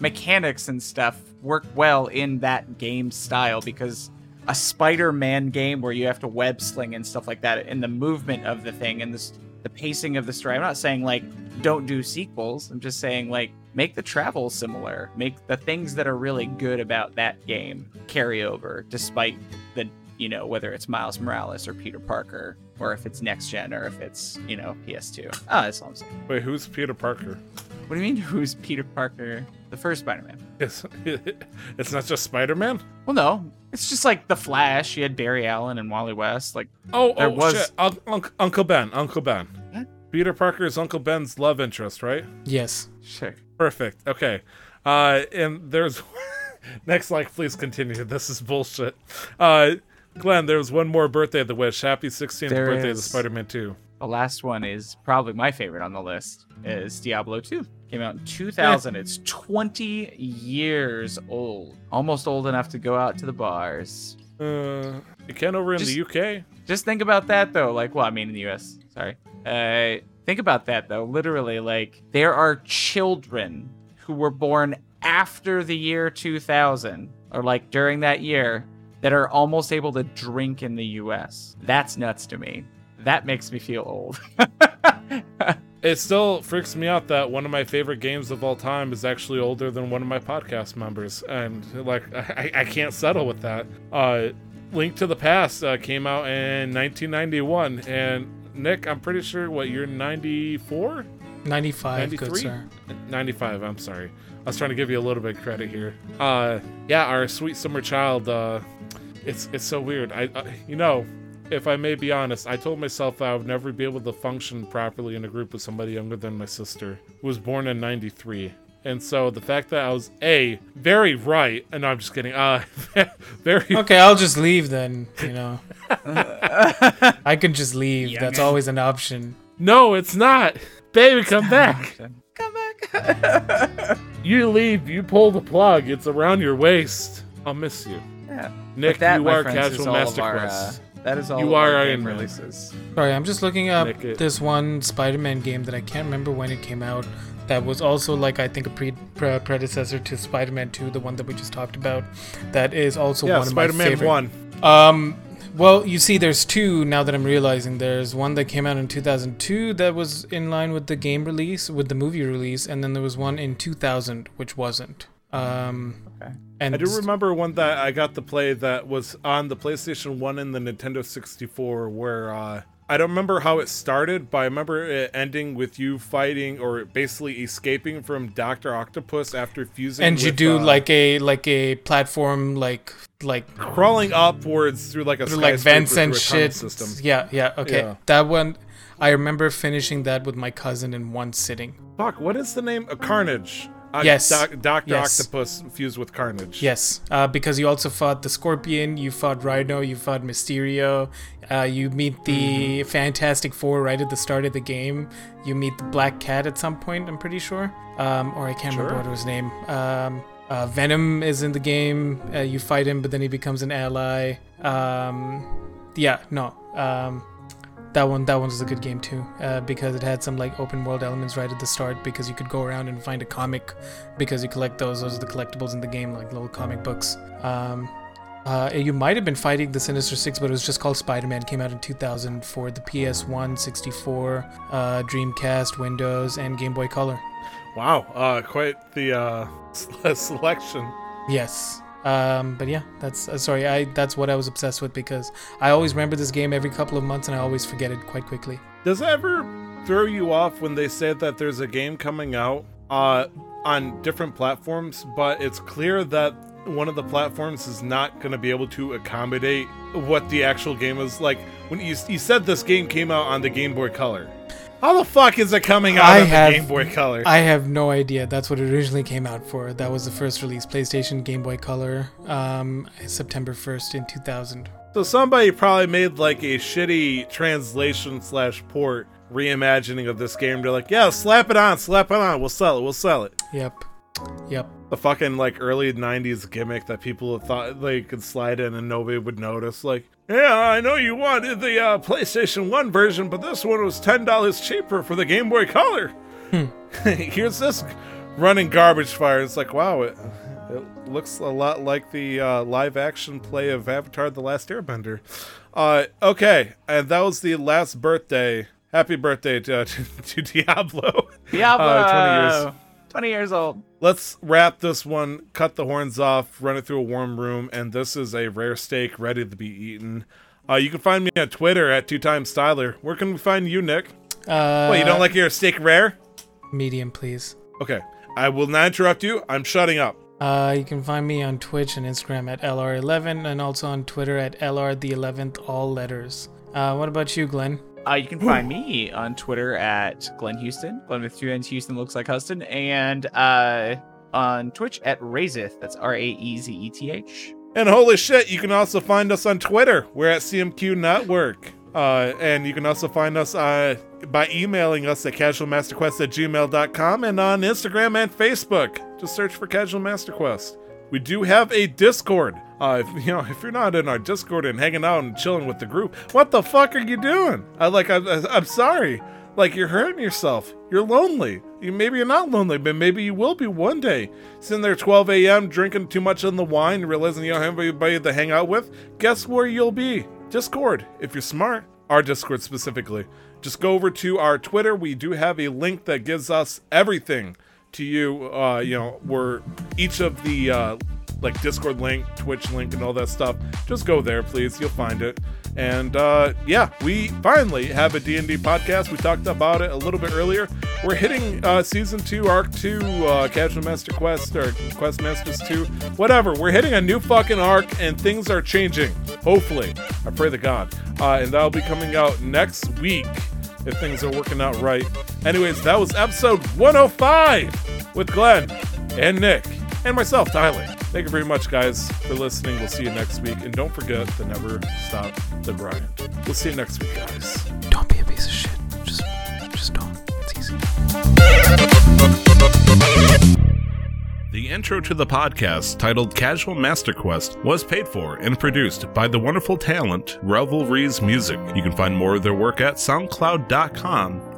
mechanics and stuff work well in that game style, because a Spider-Man game where you have to web sling and stuff like that, and the movement of the thing and the pacing of the story. I'm not saying don't do sequels. I'm just saying make the travel similar. Make the things that are really good about that game carry over, despite the whether it's Miles Morales or Peter Parker, or if it's next gen, or if it's, PS2. Oh, that's all I'm saying. Wait, who's Peter Parker? What do you mean, who's Peter Parker? The first Spider-Man. It's not just Spider-Man? Well, no. It's just The Flash. You had Barry Allen and Wally West. Shit. Uncle Ben. What? Peter Parker is Uncle Ben's love interest, right? Yes. Sure. Perfect. Okay. And there's... Next slide, please continue. This is bullshit. Glenn, there's one more birthday to wish. Happy 16th birthday to Spider-Man 2. The last one is probably my favorite on the list, is Diablo 2. Came out in 2000. It's 20 years old. Almost old enough to go out to the bars. You can over in the UK. Just think about that, though. In the US. Sorry. Think about that, though. Literally, there are children who were born after the year 2000, or during that year, that are almost able to drink in the US. That's nuts to me. That makes me feel old. It still freaks me out that one of my favorite games of all time is actually older than one of my podcast members. And I can't settle with that. Link to the Past came out in 1991. And Nick, I'm pretty sure, you're 94? 95, 93? Good sir. 95, I'm sorry. I was trying to give you a little bit of credit here. Our sweet summer child, it's so weird. If I may be honest, I told myself that I would never be able to function properly in a group with somebody younger than my sister, who was born in 93. And so the fact that I was very right, and no, I'm just kidding. Very. Okay, I'll just leave then, I can just leave. Yeah, that's always an option. No, it's not. Baby, come back. You leave, you pull the plug, it's around your waist. I'll miss you. Yeah. Nick, you are Casual Master Quest. That is all you are our game releases. Sorry, I'm just looking up this one Spider-Man game that I can't remember when it came out, that was also I think a predecessor to Spider-Man 2, the one that we just talked about. That is also one of Spider-Man my favorite. Spider-Man 1. Well, you see, there's two now that I'm realizing. There's one that came out in 2002 that was in line with the game release, with the movie release, and then there was one in 2000 which wasn't. Okay. And I do remember one that I got to play that was on the PlayStation 1 and the Nintendo 64, where I don't remember how it started, but I remember it ending with you fighting or basically escaping from Dr. Octopus after fusing. And you do a platform crawling upwards through through vents and shit. System. Yeah, okay. Yeah. That one, I remember finishing that with my cousin in one sitting. Fuck, what is the name? Carnage. Yes. Dr. Octopus fused with Carnage. Yes, because you also fought the Scorpion, you fought Rhino, you fought Mysterio, you meet the Fantastic Four right at the start of the game, you meet the Black Cat at some point, I'm pretty sure, or I can't remember what his name. Venom is in the game, you fight him, but then he becomes an ally. That one was a good game too, because it had some like open world elements right at the start, because you could go around and find a comic, because you collect those. Those are the collectibles in the game, like little comic books. You might have been fighting the Sinister Six, but it was just called Spider-Man. It came out in 2000 for the PS1, 64, Dreamcast, Windows, and Game Boy Color. Wow, quite the selection. Yes. But yeah, that's what I was obsessed with, because I always remember this game every couple of months and I always forget it quite quickly. Does it ever throw you off when they say that there's a game coming out on different platforms, but it's clear that one of the platforms is not going to be able to accommodate what the actual game is? Like, when you said this game came out on the Game Boy Color, how the fuck is it coming out on the Game Boy Color? I have no idea. That's what it originally came out for. That was the first release, PlayStation, Game Boy Color, September 1st in 2000. So somebody probably made like a shitty translation / port reimagining of this game. They're like, yeah, slap it on. We'll sell it. Yep. The fucking like early 90s gimmick that people thought they could slide in and nobody would notice. Like, yeah, I know you wanted the PlayStation 1 version, but this one was $10 cheaper for the Game Boy Color. Here's this running garbage fire. It's like, wow, it looks a lot like the live action play of Avatar: The Last Airbender. Okay, and that was the last birthday. Happy birthday to Diablo. 20 years old. Let's wrap this one, cut the horns off, run it through a warm room, and this is a rare steak ready to be eaten. You can find me on Twitter at 2timestyler. Where can we find you, Nick? What, you don't like your steak rare? Medium, please. Okay. I will not interrupt you. I'm shutting up. You can find me on Twitch and Instagram at LR11, and also on Twitter at LR11th, all letters. What about you, Glenn? You can find me on Twitter at Glenn Houston. Glenn with 2 N's, Houston looks like Houston. And on Twitch at Razeth. That's Raezeth. And holy shit, you can also find us on Twitter. We're at CMQ Network. And you can also find us by emailing us at casualmasterquest@gmail.com and on Instagram and Facebook. Just search for Casual Master Quest. We do have a Discord. If you're not in our Discord and hanging out and chilling with the group, what the fuck are you doing? I'm sorry. Like, you're hurting yourself. You're lonely. Maybe you're not lonely, but maybe you will be one day. Sitting there 12 a.m. drinking too much on the wine, realizing you don't have anybody to hang out with. Guess where you'll be? Discord. If you're smart, our Discord specifically. Just go over to our Twitter. We do have a link that gives us everything to you. Where each of the like Discord link, Twitch link, and all that stuff. Just go there, please. You'll find it. And we finally have a D&D podcast. We talked about it a little bit earlier. We're hitting Season 2, Arc 2, Casual Master Quest, or Quest Masters 2, whatever. We're hitting a new fucking arc, and things are changing. Hopefully. I pray to God. And that'll be coming out next week, if things are working out right. Anyways, that was episode 105 with Glenn and Nick and myself, Tyler. Thank you very much, guys, for listening. We'll see you next week. And don't forget to never stop the grind. We'll see you next week, guys. Don't be a piece of shit. Just don't. It's easy. The intro to the podcast, titled Casual Master Quest, was paid for and produced by the wonderful talent Revelries Music. You can find more of their work at